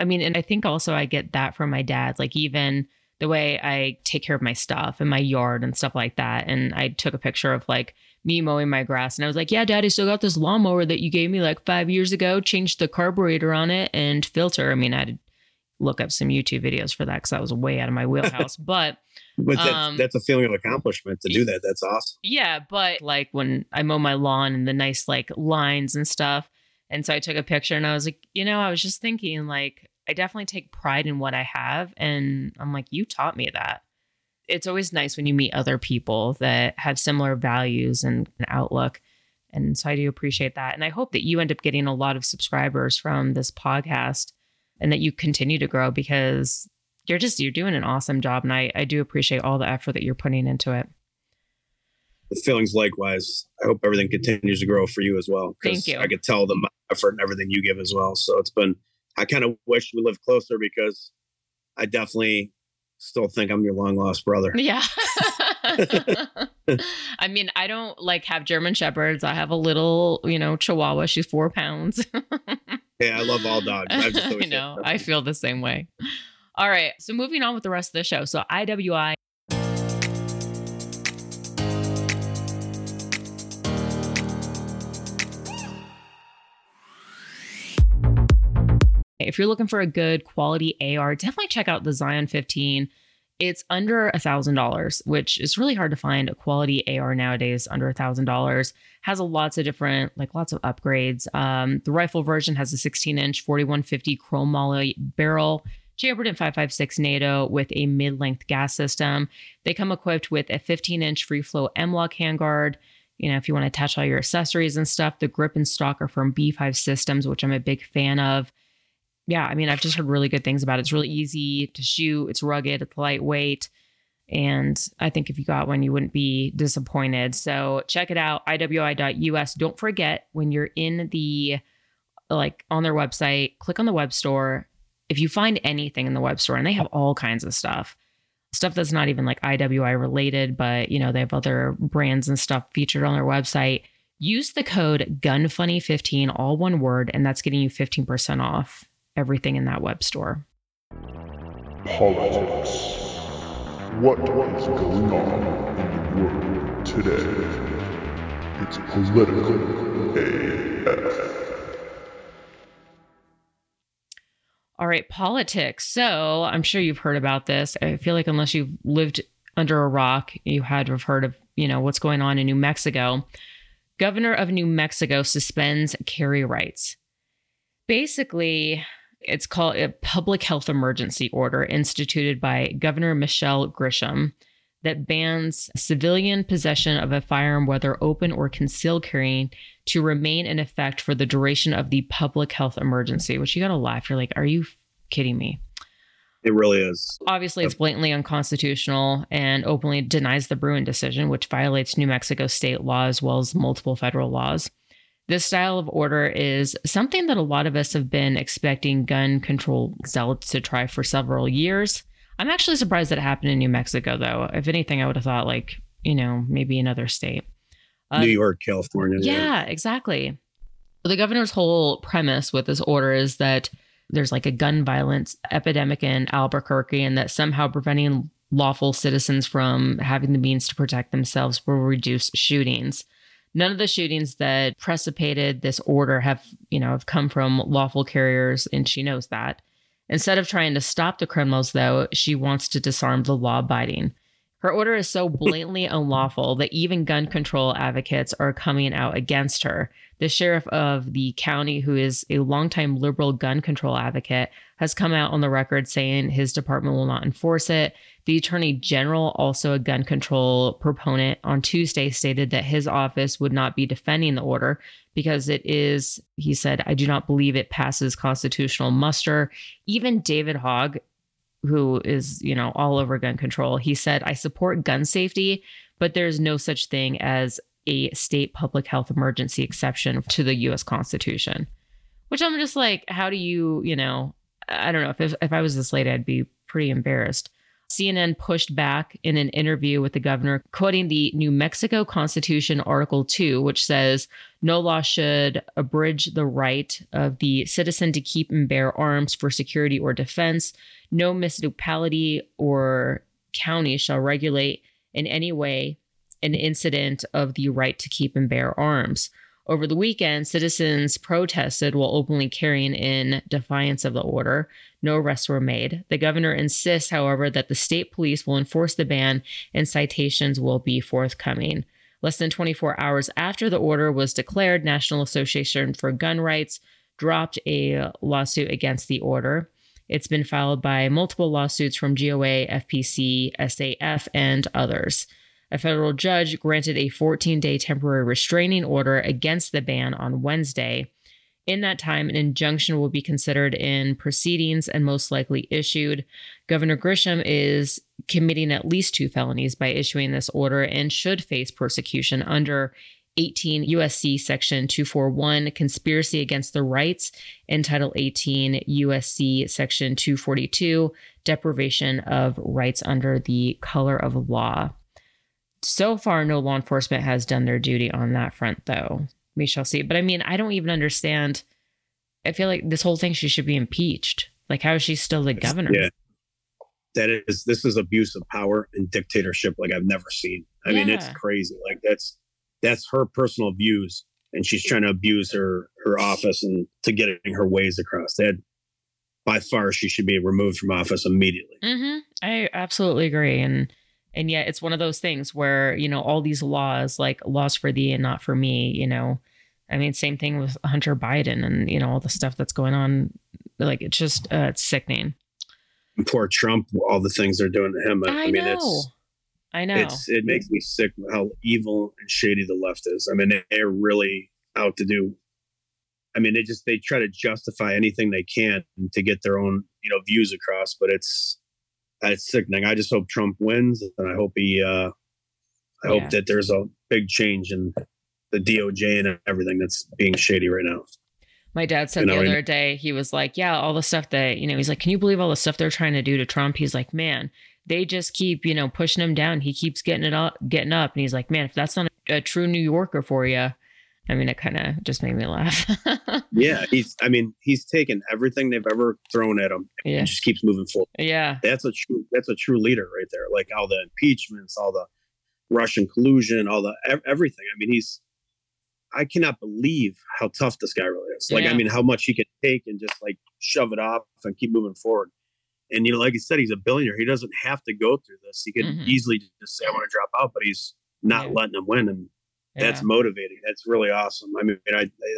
I mean, and I think also I get that from my dad, like even the way I take care of my stuff and my yard and stuff like that. And I took a picture of like me mowing my grass and I was like, yeah, Dad, I still got this lawnmower that you gave me like 5 years ago, changed the carburetor on it and filter. I mean, I had to look up some YouTube videos for that because that was way out of my wheelhouse, but that's a feeling of accomplishment to do that. That's awesome. Yeah. But like when I mow my lawn and the nice like lines and stuff, and so I took a picture and I was like, you know, I was just thinking like, I definitely take pride in what I have. And I'm like, you taught me that. It's always nice when you meet other people that have similar values and an outlook. And so I do appreciate that. And I hope that you end up getting a lot of subscribers from this podcast and that you continue to grow because you're doing an awesome job. And I do appreciate all the effort that you're putting into it. The feelings likewise. I hope everything continues to grow for you as well. Thank you. I could tell the effort and everything you give as well. So I kind of wish we lived closer because I definitely still think I'm your long lost brother. Yeah. I mean, I don't like have German Shepherds. I have a little, you know, Chihuahua. She's 4 pounds. Yeah. I love all dogs. I know. I feel the same way. All right. So moving on with the rest of the show. So IWI. If you're looking for a good quality AR, definitely check out the Zion 15. It's under $1,000, which is really hard to find a quality AR nowadays under $1,000. Has lots of upgrades. The rifle version has a 16-inch 4150 chrome moly barrel, chambered in 5.56 NATO with a mid-length gas system. They come equipped with a 15-inch free flow M-lock handguard, you know, if you want to attach all your accessories and stuff. The grip and stock are from B5 Systems, which I'm a big fan of. Yeah, I mean, I've just heard really good things about it. It's really easy to shoot. It's rugged. It's lightweight. And I think if you got one, you wouldn't be disappointed. So check it out, IWI.us. Don't forget, when you're in the, like, on their website, click on the web store. If you find anything in the web store, and they have all kinds of stuff that's not even like IWI related, but, you know, they have other brands and stuff featured on their website. Use the code GUNFUNNY15, all one word, and that's getting you 15% off everything in that web store. Politics. What is going on in the world today? It's political AF. All right, politics. So I'm sure you've heard about this. I feel like unless you've lived under a rock, you had to have heard of, you know, what's going on in New Mexico. Governor of New Mexico suspends carry rights. Basically, it's called a public health emergency order instituted by Governor Michelle Grisham that bans civilian possession of a firearm, whether open or concealed carrying, to remain in effect for the duration of the public health emergency, which you got to laugh. You're like, are you kidding me? It really is. Obviously, it's blatantly unconstitutional and openly denies the Bruin decision, which violates New Mexico state law as well as multiple federal laws. This style of order is something that a lot of us have been expecting gun control zealots to try for several years. I'm actually surprised that it happened in New Mexico, though. If anything, I would have thought, like, you know, maybe another state. New York, California. Yeah, exactly. The governor's whole premise with this order is that there's like a gun violence epidemic in Albuquerque, and that somehow preventing lawful citizens from having the means to protect themselves will reduce shootings. None of the shootings that precipitated this order have come from lawful carriers, and she knows that. Instead of trying to stop the criminals, though, she wants to disarm the law-abiding. Her order is so blatantly unlawful that even gun control advocates are coming out against her. The sheriff of the county, who is a longtime liberal gun control advocate, has come out on the record saying his department will not enforce it. The attorney general, also a gun control proponent, on Tuesday stated that his office would not be defending the order because it is, he said, I do not believe it passes constitutional muster. Even David Hogg, who is, you know, all over gun control, he said, I support gun safety, but there's no such thing as a state public health emergency exception to the U.S. Constitution, which I'm just like, how do you, you know, I don't know, if I was this lady, I'd be pretty embarrassed. CNN pushed back in an interview with the governor, quoting the New Mexico Constitution Article 2, which says no law should abridge the right of the citizen to keep and bear arms for security or defense. No municipality or county shall regulate in any way an incident of the right to keep and bear arms. Over the weekend, citizens protested while openly carrying in defiance of the order. No arrests were made. The governor insists, however, that the state police will enforce the ban and citations will be forthcoming. Less than 24 hours after the order was declared, National Association for Gun Rights dropped a lawsuit against the order. It's been followed by multiple lawsuits from GOA, FPC, SAF, and others. A federal judge granted a 14-day temporary restraining order against the ban on Wednesday. In that time, an injunction will be considered in proceedings and most likely issued. Governor Grisham is committing at least 2 felonies by issuing this order and should face persecution under 18 U.S.C. Section 241, Conspiracy Against the Rights, and Title 18 U.S.C. Section 242, Deprivation of Rights under the Color of Law. So far, no law enforcement has done their duty on that front, though. We shall see. But I mean, I don't even understand. I feel like this whole thing, she should be impeached. Like, how is she still the governor? Yeah. This is abuse of power and dictatorship like I've never seen. I mean, it's crazy. Like, that's her personal views, and she's trying to abuse her office and to getting her ways across. That by far, she should be removed from office immediately. Mm-hmm. I absolutely agree. And yet it's one of those things where, you know, all these laws, like laws for thee and not for me, you know, I mean, same thing with Hunter Biden and, you know, all the stuff that's going on. Like, it's just it's sickening. And poor Trump, all the things they're doing to him. I mean, know. It's I know. It makes me sick how evil and shady the left is. I mean, they're really out to do. I mean, they try to justify anything they can to get their own, views across. But it's sickening. I just hope Trump wins, and I hope hope that there's a big change in the DOJ and everything that's being shady right now. My dad said the other day, he was like, yeah, all the stuff that, he's like, can you believe all the stuff they're trying to do to Trump? He's like, man, they just keep, pushing him down. He keeps getting up. And he's like, man, if that's not a true New Yorker for you. I mean, it kind of just made me laugh. Yeah. He's taken everything they've ever thrown at him and just keeps moving forward. Yeah. That's a true leader right there. Like all the impeachments, all the Russian collusion, all the everything. I mean, I cannot believe how tough this guy really is. Like, yeah. I mean, how much he can take and just like shove it off and keep moving forward. And, like I said, he's a billionaire. He doesn't have to go through this. He could easily just say, I want to drop out, but he's not letting him win. And that's motivating. That's really awesome. I mean,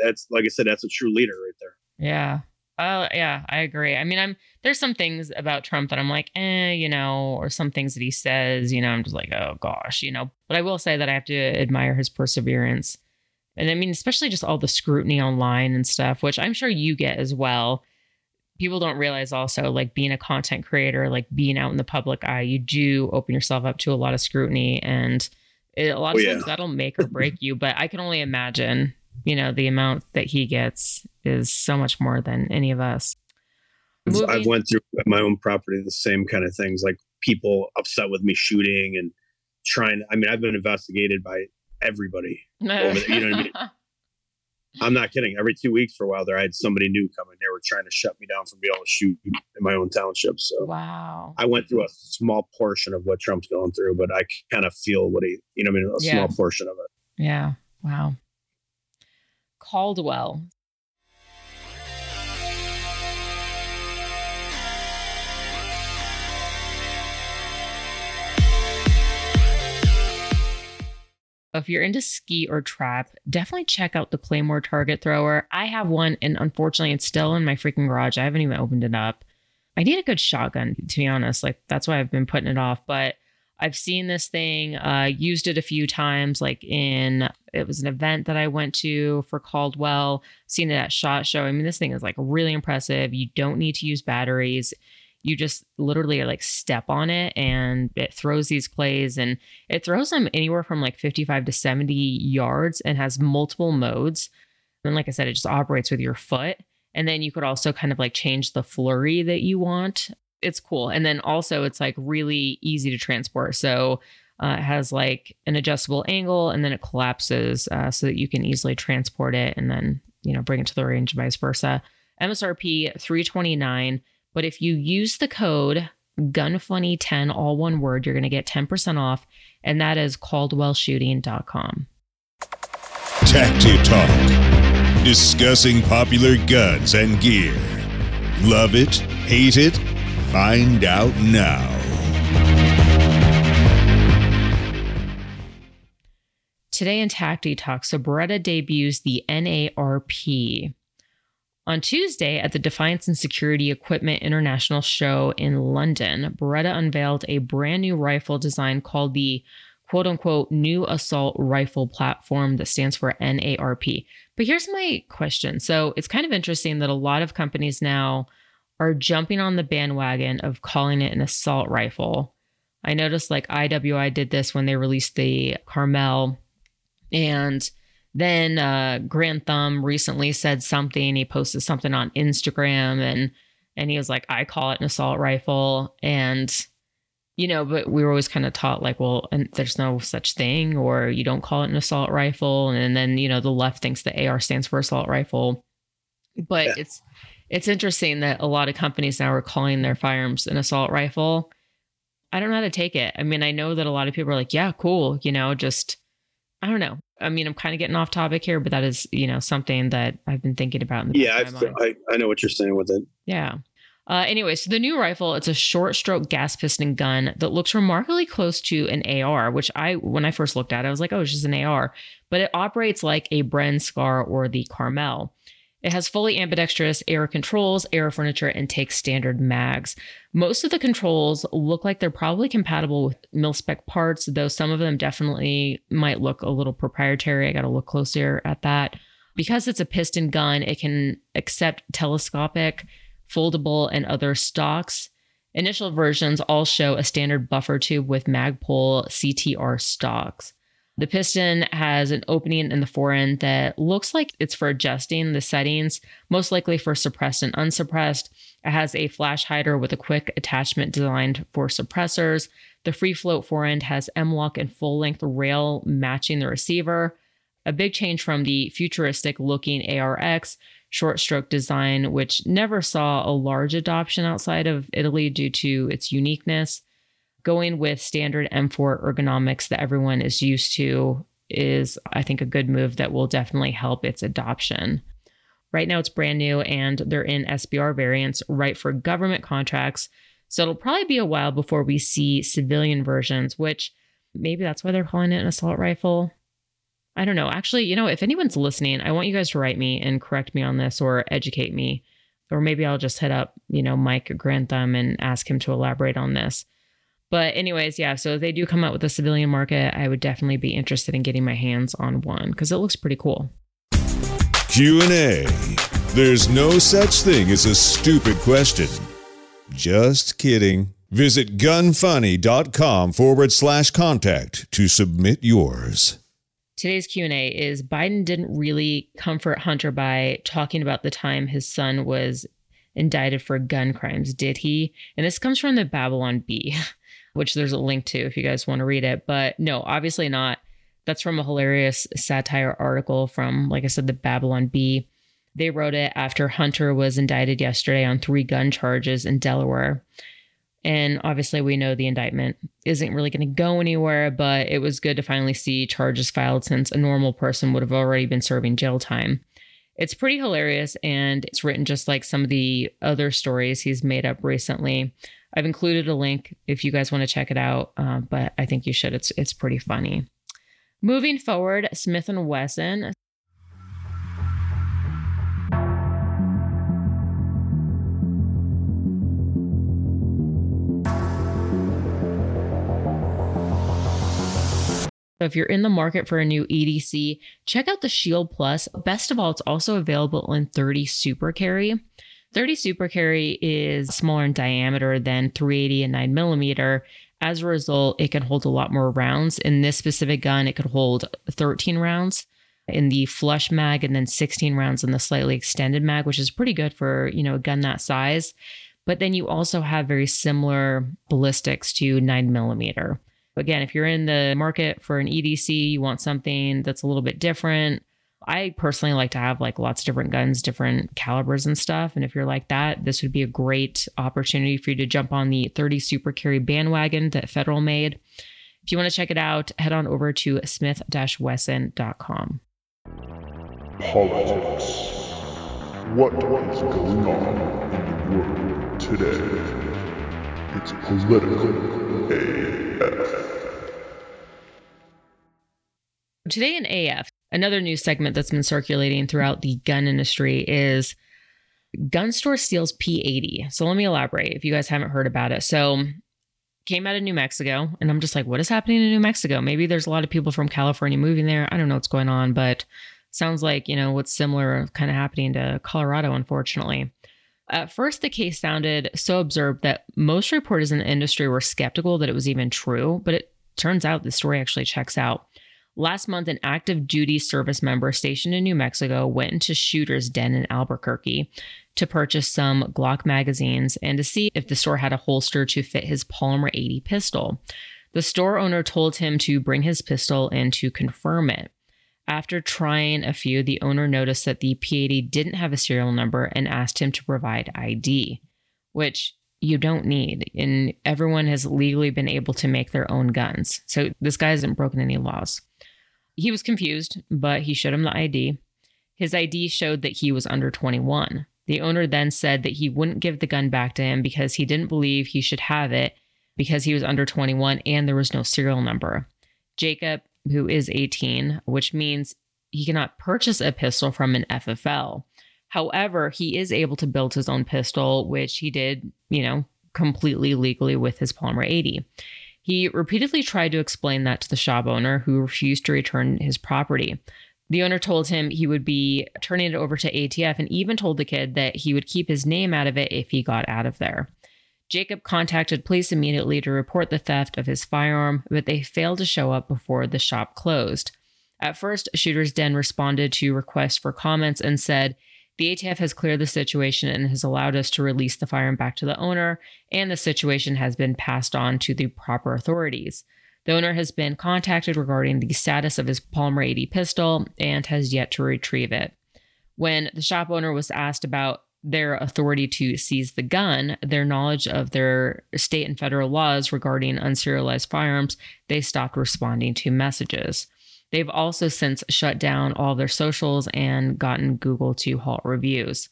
that's, like I said, that's a true leader right there. Yeah. Yeah, I agree. I mean, there's some things about Trump that I'm like, or some things that he says, I'm just like, oh gosh, but I will say that I have to admire his perseverance. And I mean, especially just all the scrutiny online and stuff, which I'm sure you get as well. People don't realize also, like being a content creator, like being out in the public eye, you do open yourself up to a lot of scrutiny, and a lot of times that'll make or break you. But I can only imagine, the amount that he gets is so much more than any of us. I've went through my own property, the same kind of things, like people upset with me shooting and I've been investigated by everybody over there, I'm not kidding. Every 2 weeks for a while there, I had somebody new come in. They were trying to shut me down from being able to shoot in my own township. So wow, I went through a small portion of what Trump's going through, but I kind of feel what he, a small portion of it. Yeah. Wow. Caldwell. If you're into ski or trap, definitely check out the Claymore Target Thrower. I have one, and unfortunately, it's still in my freaking garage. I haven't even opened it up. I need a good shotgun, to be honest. Like, that's why I've been putting it off. But I've seen this thing, used it a few times. Like, it was an event that I went to for Caldwell. Seen it at SHOT Show. I mean, this thing is like really impressive. You don't need to use batteries. You just literally like step on it and it throws these clays, and it throws them anywhere from like 55 to 70 yards and has multiple modes. And like I said, it just operates with your foot. And then you could also kind of like change the flurry that you want. It's cool. And then also it's like really easy to transport. So it has like an adjustable angle, and then it collapses so that you can easily transport it and then, bring it to the range and vice versa. MSRP $329. But if you use the code GUNFUNNY10, all one word, you're going to get 10% off. And that is CaldwellShooting.com. Tactic Talk. Discussing popular guns and gear. Love it? Hate it? Find out now. Today in Tactic Talk, Beretta debuts the NARP. On Tuesday at the Defiance and Security Equipment International Show in London, Beretta unveiled a brand new rifle design called the quote-unquote New Assault Rifle Platform that stands for NARP. But here's my question. So it's kind of interesting that a lot of companies now are jumping on the bandwagon of calling it an assault rifle. I noticed like IWI did this when they released the Carmel, and then Grand Thumb recently said something. He posted something on Instagram and he was like, I call it an assault rifle. And, but we were always kind of taught like, well, and there's no such thing, or you don't call it an assault rifle. And then, the left thinks the AR stands for assault rifle. But it's interesting that a lot of companies now are calling their firearms an assault rifle. I don't know how to take it. I mean, I know that a lot of people are like, yeah, cool. Just, I don't know. I mean, I'm kind of getting off topic here, but that is, something that I've been thinking about. I know what you're saying with it. Yeah. Anyway, so the new rifle, it's a short stroke gas piston gun that looks remarkably close to an AR, which when I first looked at it, I was like, oh, it's just an AR, but it operates like a Bren Scar or the Carmel. It has fully ambidextrous arrow controls, arrow furniture, and takes standard mags. Most of the controls look like they're probably compatible with mil-spec parts, though some of them definitely might look a little proprietary. I got to look closer at that. Because it's a piston gun, it can accept telescopic, foldable, and other stocks. Initial versions all show a standard buffer tube with Magpul CTR stocks. The piston has an opening in the forend that looks like it's for adjusting the settings, most likely for suppressed and unsuppressed. It has a flash hider with a quick attachment designed for suppressors. The free float forend has M-lock and full length rail matching the receiver. A big change from the futuristic looking ARX short stroke design, which never saw a large adoption outside of Italy due to its uniqueness. Going with standard M4 ergonomics that everyone is used to is, I think, a good move that will definitely help its adoption. Right now, it's brand new, and they're in SBR variants, right for government contracts. So it'll probably be a while before we see civilian versions, which maybe that's why they're calling it an assault rifle. I don't know. Actually, you know, if anyone's listening, I want you guys to write me and correct me on this or educate me. Or maybe I'll just hit up, you know, Mike Grantham and ask him to elaborate on this. But anyways, yeah, so if they do come out with a civilian market, I would definitely be interested in getting my hands on one because it looks pretty cool. Q&A. There's no such thing as a stupid question. Just kidding. Visit gunfunny.com/contact to submit yours. Today's Q&A is Biden didn't really comfort Hunter by talking about the time his son was indicted for gun crimes, did he? And this comes from the Babylon Bee. Which there's a link to if you guys want to read it. But no, obviously not. That's from a hilarious satire article from, like I said, the Babylon Bee. They wrote it after Hunter was indicted yesterday on 3 gun charges in Delaware. And obviously we know the indictment isn't really going to go anywhere, but it was good to finally see charges filed since a normal person would have already been serving jail time. It's pretty hilarious, and it's written just like some of the other stories he's made up recently. I've included a link if you guys want to check it out, but I think you should. It's pretty funny. Moving forward, Smith & Wesson. So if you're in the market for a new EDC, check out the Shield Plus. Best of all, it's also available in 30 Super Carry. 30 Super Carry is smaller in diameter than 380 and 9mm. As a result, it can hold a lot more rounds. In this specific gun, it could hold 13 rounds in the flush mag and then 16 rounds in the slightly extended mag, which is pretty good for, you know, a gun that size. But then you also have very similar ballistics to 9mm. Again, if you're in the market for an EDC, you want something that's a little bit different. I personally like to have like lots of different guns, different calibers and stuff. And if you're like that, this would be a great opportunity for you to jump on the 30 Super Carry bandwagon that Federal made. If you want to check it out, head on over to smith-wesson.com. Politics. What is going on in the world today? It's political AF. Today in AF. Another news segment that's been circulating throughout the gun industry is gun store steals P80. So let me elaborate if you guys haven't heard about it. So came out of New Mexico, and I'm just like, what is happening in New Mexico? Maybe there's a lot of people from California moving there. I don't know what's going on, but sounds like, you know, what's similar kind of happening to Colorado, unfortunately. At first, the case sounded so absurd that most reporters in the industry were skeptical that it was even true, but it turns out the story actually checks out. Last month, an active duty service member stationed in New Mexico went into Shooter's Den in Albuquerque to purchase some Glock magazines and to see if the store had a holster to fit his Palmer 80 pistol. The store owner told him to bring his pistol and to confirm it. After trying a few, the owner noticed that the P80 didn't have a serial number and asked him to provide ID, which you don't need. And everyone has legally been able to make their own guns. So this guy hasn't broken any laws. He was confused, but he showed him the ID. His ID showed that he was under 21. The owner then said that he wouldn't give the gun back to him because he didn't believe he should have it because he was under 21 and there was no serial number. Jacob, who is 18, which means he cannot purchase a pistol from an FFL, However, he is able to build his own pistol, which he did, you know, completely legally with his Palmer 80. He repeatedly tried to explain that to the shop owner, who refused to return his property. The owner told him he would be turning it over to ATF and even told the kid that he would keep his name out of it if he got out of there. Jacob contacted police immediately to report the theft of his firearm, but they failed to show up before the shop closed. At first, Shooter's Den responded to requests for comments and said, "The ATF has cleared the situation and has allowed us to release the firearm back to the owner, and the situation has been passed on to the proper authorities. The owner has been contacted regarding the status of his Palmer 80 pistol and has yet to retrieve it." When the shop owner was asked about their authority to seize the gun, their knowledge of their state and federal laws regarding unserialized firearms, they stopped responding to messages. They've also since shut down all their socials and gotten Google to halt reviews.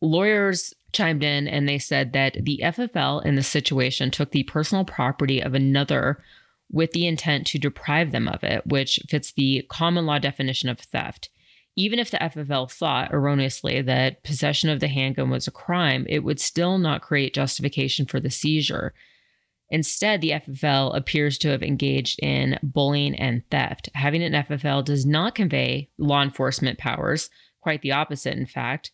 Lawyers chimed in and they said that the FFL in this situation took the personal property of another with the intent to deprive them of it, which fits the common law definition of theft. Even if the FFL thought erroneously that possession of the handgun was a crime, it would still not create justification for the seizure. Instead, the FFL appears to have engaged in bullying and theft. Having an FFL does not convey law enforcement powers, quite the opposite, in fact.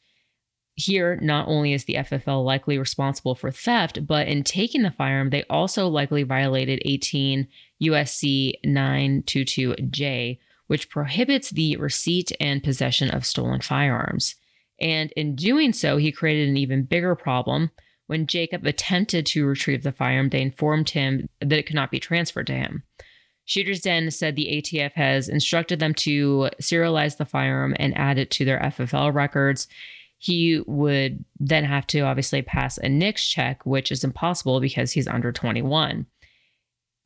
Here, not only is the FFL likely responsible for theft, but in taking the firearm, they also likely violated 18 U.S.C. 922J, which prohibits the receipt and possession of stolen firearms. And in doing so, he created an even bigger problem. When Jacob attempted to retrieve the firearm, they informed him that it could not be transferred to him. Shooter's Den said the ATF has instructed them to serialize the firearm and add it to their FFL records. He would then have to obviously pass a NICS check, which is impossible because he's under 21.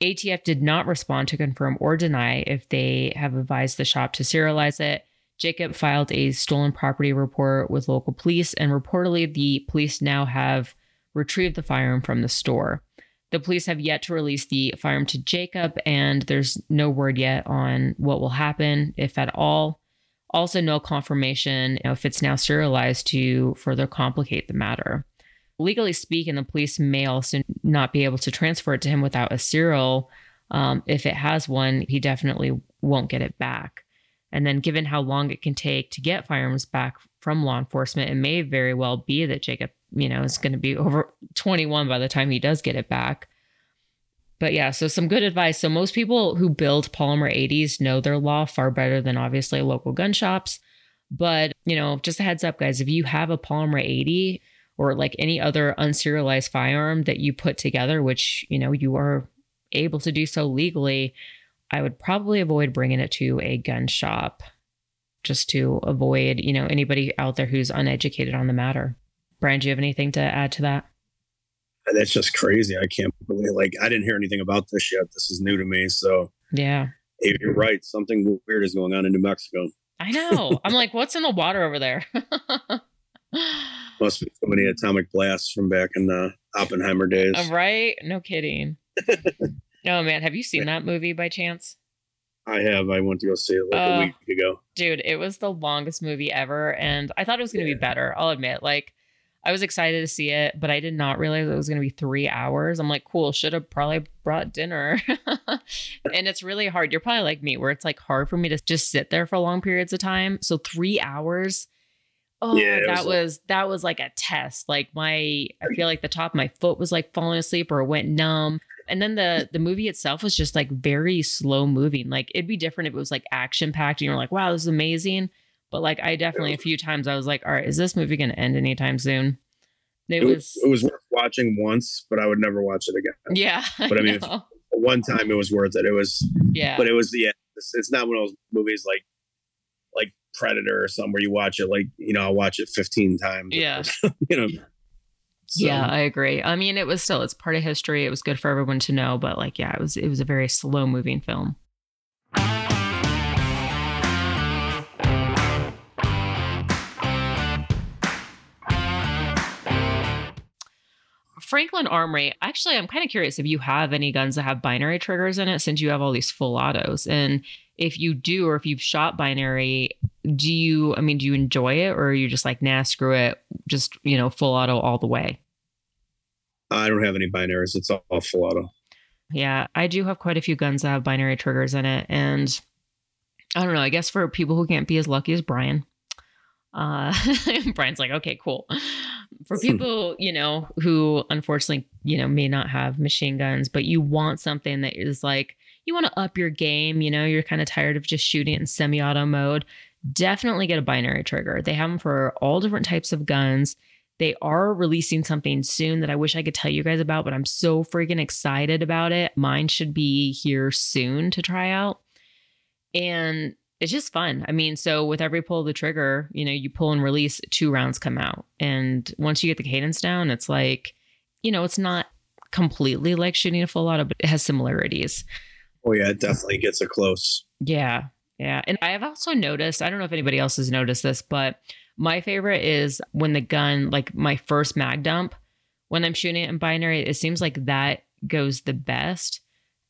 ATF did not respond to confirm or deny if they have advised the shop to serialize it. Jacob filed a stolen property report with local police, and reportedly the police now have retrieved the firearm from the store. The police have yet to release the firearm to Jacob, and there's no word yet on what will happen, if at all. Also, no confirmation if it's now serialized to further complicate the matter. Legally speaking, the police may also not be able to transfer it to him without a serial. If it has one, he definitely won't get it back. And then given how long it can take to get firearms back from law enforcement, it may very well be that Jacob, you know, is going to be over 21 by the time he does get it back. But yeah, so some good advice. So most people who build Palmer 80s know their law far better than obviously local gun shops. But, you know, just a heads up, guys, if you have a Palmer 80 or like any other unserialized firearm that you put together, which, you know, you are able to do so legally, I would probably avoid bringing it to a gun shop, just to avoid, you know, anybody out there who's uneducated on the matter. Brian, do you have anything to add to that? That's just crazy. I can't believe, like, I didn't hear anything about this yet. This is new to me. So yeah, you're right. Something weird is going on in New Mexico. I know. I'm like, what's in the water over there? Must be so many atomic blasts from back in the Oppenheimer days. Right? No kidding. Oh man, have you seen that movie by chance? I have. I went to go see it like a week ago. Dude, it was the longest movie ever, and I thought it was going to be better. I'll admit, like, I was excited to see it, but I did not realize it was going to be 3 hours. I'm like, cool, should have probably brought dinner. And it's really hard. You're probably like me, where it's like hard for me to just sit there for long periods of time. So 3 hours. Oh, yeah, that was like a test. Like I feel like the top of my foot was like falling asleep or went numb. And then the movie itself was just like very slow moving. Like it'd be different if it was like action packed and you're like, wow, this is amazing. But like I definitely a few times I was like, all right, is this movie going to end anytime soon? It was worth watching once, but I would never watch it again. Yeah. But I mean, one time it was worth it. It was, yeah, but it was the, yeah, it's not one of those movies like Predator or something where you watch it like, you know, I'll watch it 15 times. Yeah. You know. So. Yeah, I agree. I mean, it's part of history. It was good for everyone to know, but like, yeah, it was a very slow moving film. Franklin Armory, actually, I'm kind of curious if you have any guns that have binary triggers in it, since you have all these full autos. And if you do, or if you've shot binary, do you enjoy it, or are you just like, nah, screw it, just, full auto all the way? I don't have any binaries. It's all full auto. Yeah, I do have quite a few guns that have binary triggers in it. And I don't know, I guess for people who can't be as lucky as Brian, Brian's like, okay, cool. For people, who unfortunately, may not have machine guns, but you want something that is like, you want to up your game, you're kind of tired of just shooting in semi-auto mode, definitely get a binary trigger. They have them for all different types of guns. They are releasing something soon that I wish I could tell you guys about, but I'm so freaking excited about it. Mine should be here soon to try out. And it's just fun. So with every pull of the trigger, you pull and release, 2 rounds come out. And once you get the cadence down, it's like, it's not completely like shooting a full auto, but it has similarities. Oh yeah, it definitely gets it close. Yeah. Yeah. And I have also noticed, I don't know if anybody else has noticed this, but my favorite is when the gun, like my first mag dump, when I'm shooting it in binary, it seems like that goes the best.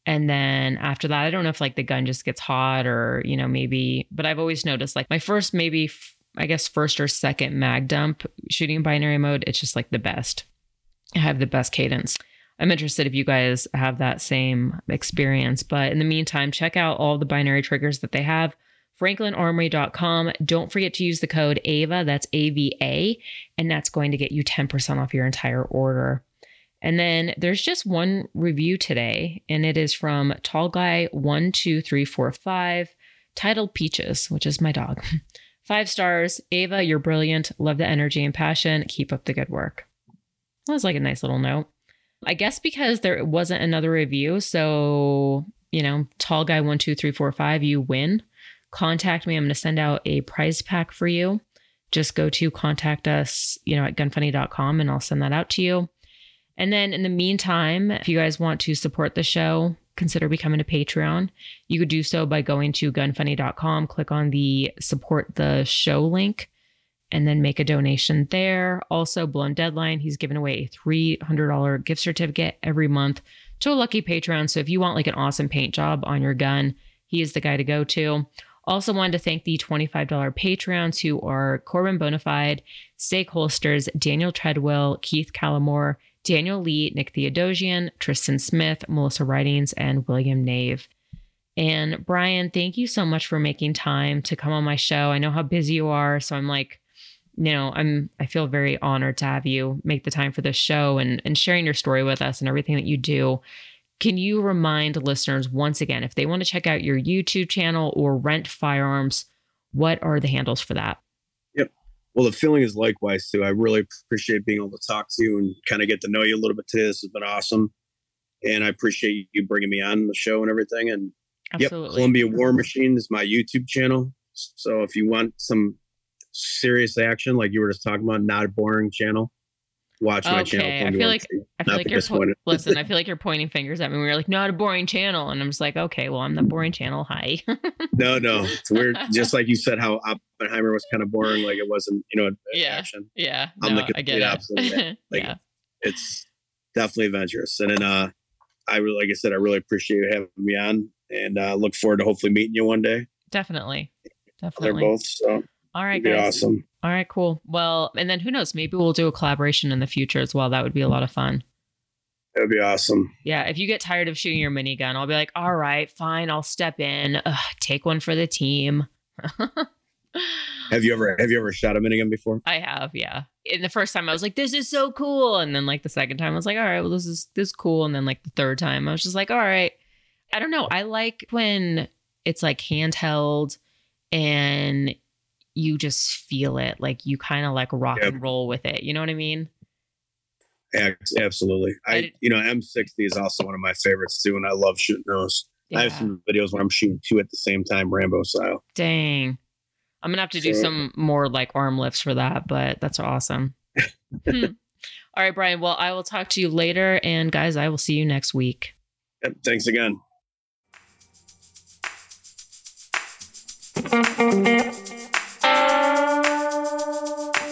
And then after that, I don't know if like the gun just gets hot or, maybe, but I've always noticed like my first, maybe, I guess first or second mag dump shooting in binary mode, it's just like the best. I have the best cadence. I'm interested if you guys have that same experience, but in the meantime, check out all the binary triggers that they have. FranklinArmory.com. Don't forget to use the code AVA, that's AVA, and that's going to get you 10% off your entire order. And then there's just one review today, and it is from Tall Guy 12345, titled Peaches, which is my dog. 5 stars. Ava, you're brilliant. Love the energy and passion. Keep up the good work. That was like a nice little note. I guess because there wasn't another review, so, Tall Guy 12345, you win. Contact me. I'm going to send out a prize pack for you. Just go to contact us, at gunfunny.com, and I'll send that out to you. And then in the meantime, if you guys want to support the show, consider becoming a Patreon. You could do so by going to gunfunny.com, click on the support the show link, and then make a donation there. Also, Blown Deadline, he's giving away a $300 gift certificate every month to a lucky Patreon. So if you want like an awesome paint job on your gun, he is the guy to go to. Also wanted to thank the $25 Patreons who are Corbin Bonafide, Steak Holsters, Daniel Treadwell, Keith Callamore, Daniel Lee, Nick Theodosian, Tristan Smith, Melissa Ridings, and William Knave. And Brian, thank you so much for making time to come on my show. I know how busy you are, so I'm like, I feel very honored to have you make the time for this show and sharing your story with us and everything that you do. Can you remind listeners once again, if they want to check out your YouTube channel or rent firearms, what are the handles for that? Well, the feeling is likewise, too. I really appreciate being able to talk to you and kind of get to know you a little bit today. This has been awesome. And I appreciate you bringing me on the show and everything. And absolutely. Yep, Columbia War Machine is my YouTube channel. So if you want some serious action, like you were just talking about, not a boring channel, watch my channel. Okay, I feel like you're pointing fingers at me. We were like, not a boring channel. And I'm just like, okay, well, I'm the boring channel. Hi. No, it's weird. Just like you said, how Oppenheimer was kind of boring, like it wasn't, action. Yeah. I'm like a complete opposite of that. Like, yeah. It's definitely adventurous. And then I really appreciate you having me on, and look forward to hopefully meeting you one day. Definitely. They're both. So all right, guys. Awesome. All right, cool. Well, and then who knows, maybe we'll do a collaboration in the future as well. That would be a lot of fun. That'd be awesome. Yeah. If you get tired of shooting your minigun, I'll be like, all right, fine. I'll step in. Take one for the team. Have you ever shot a minigun before? I have, yeah. And the first time I was like, this is so cool. And then like the second time I was like, all right, well, this is cool. And then like the third time I was just like, all right. I don't know. I like when it's like handheld and you just feel it. Like you kind of like rock and roll with it. You know what I mean? Absolutely. M60 is also one of my favorites too. And I love shooting those. Yeah. I have some videos where I'm shooting 2 at the same time, Rambo style. Dang. I'm going to have to do some more like arm lifts for that, but that's awesome. All right, Brian. Well, I will talk to you later, and guys, I will see you next week. Yep, thanks again.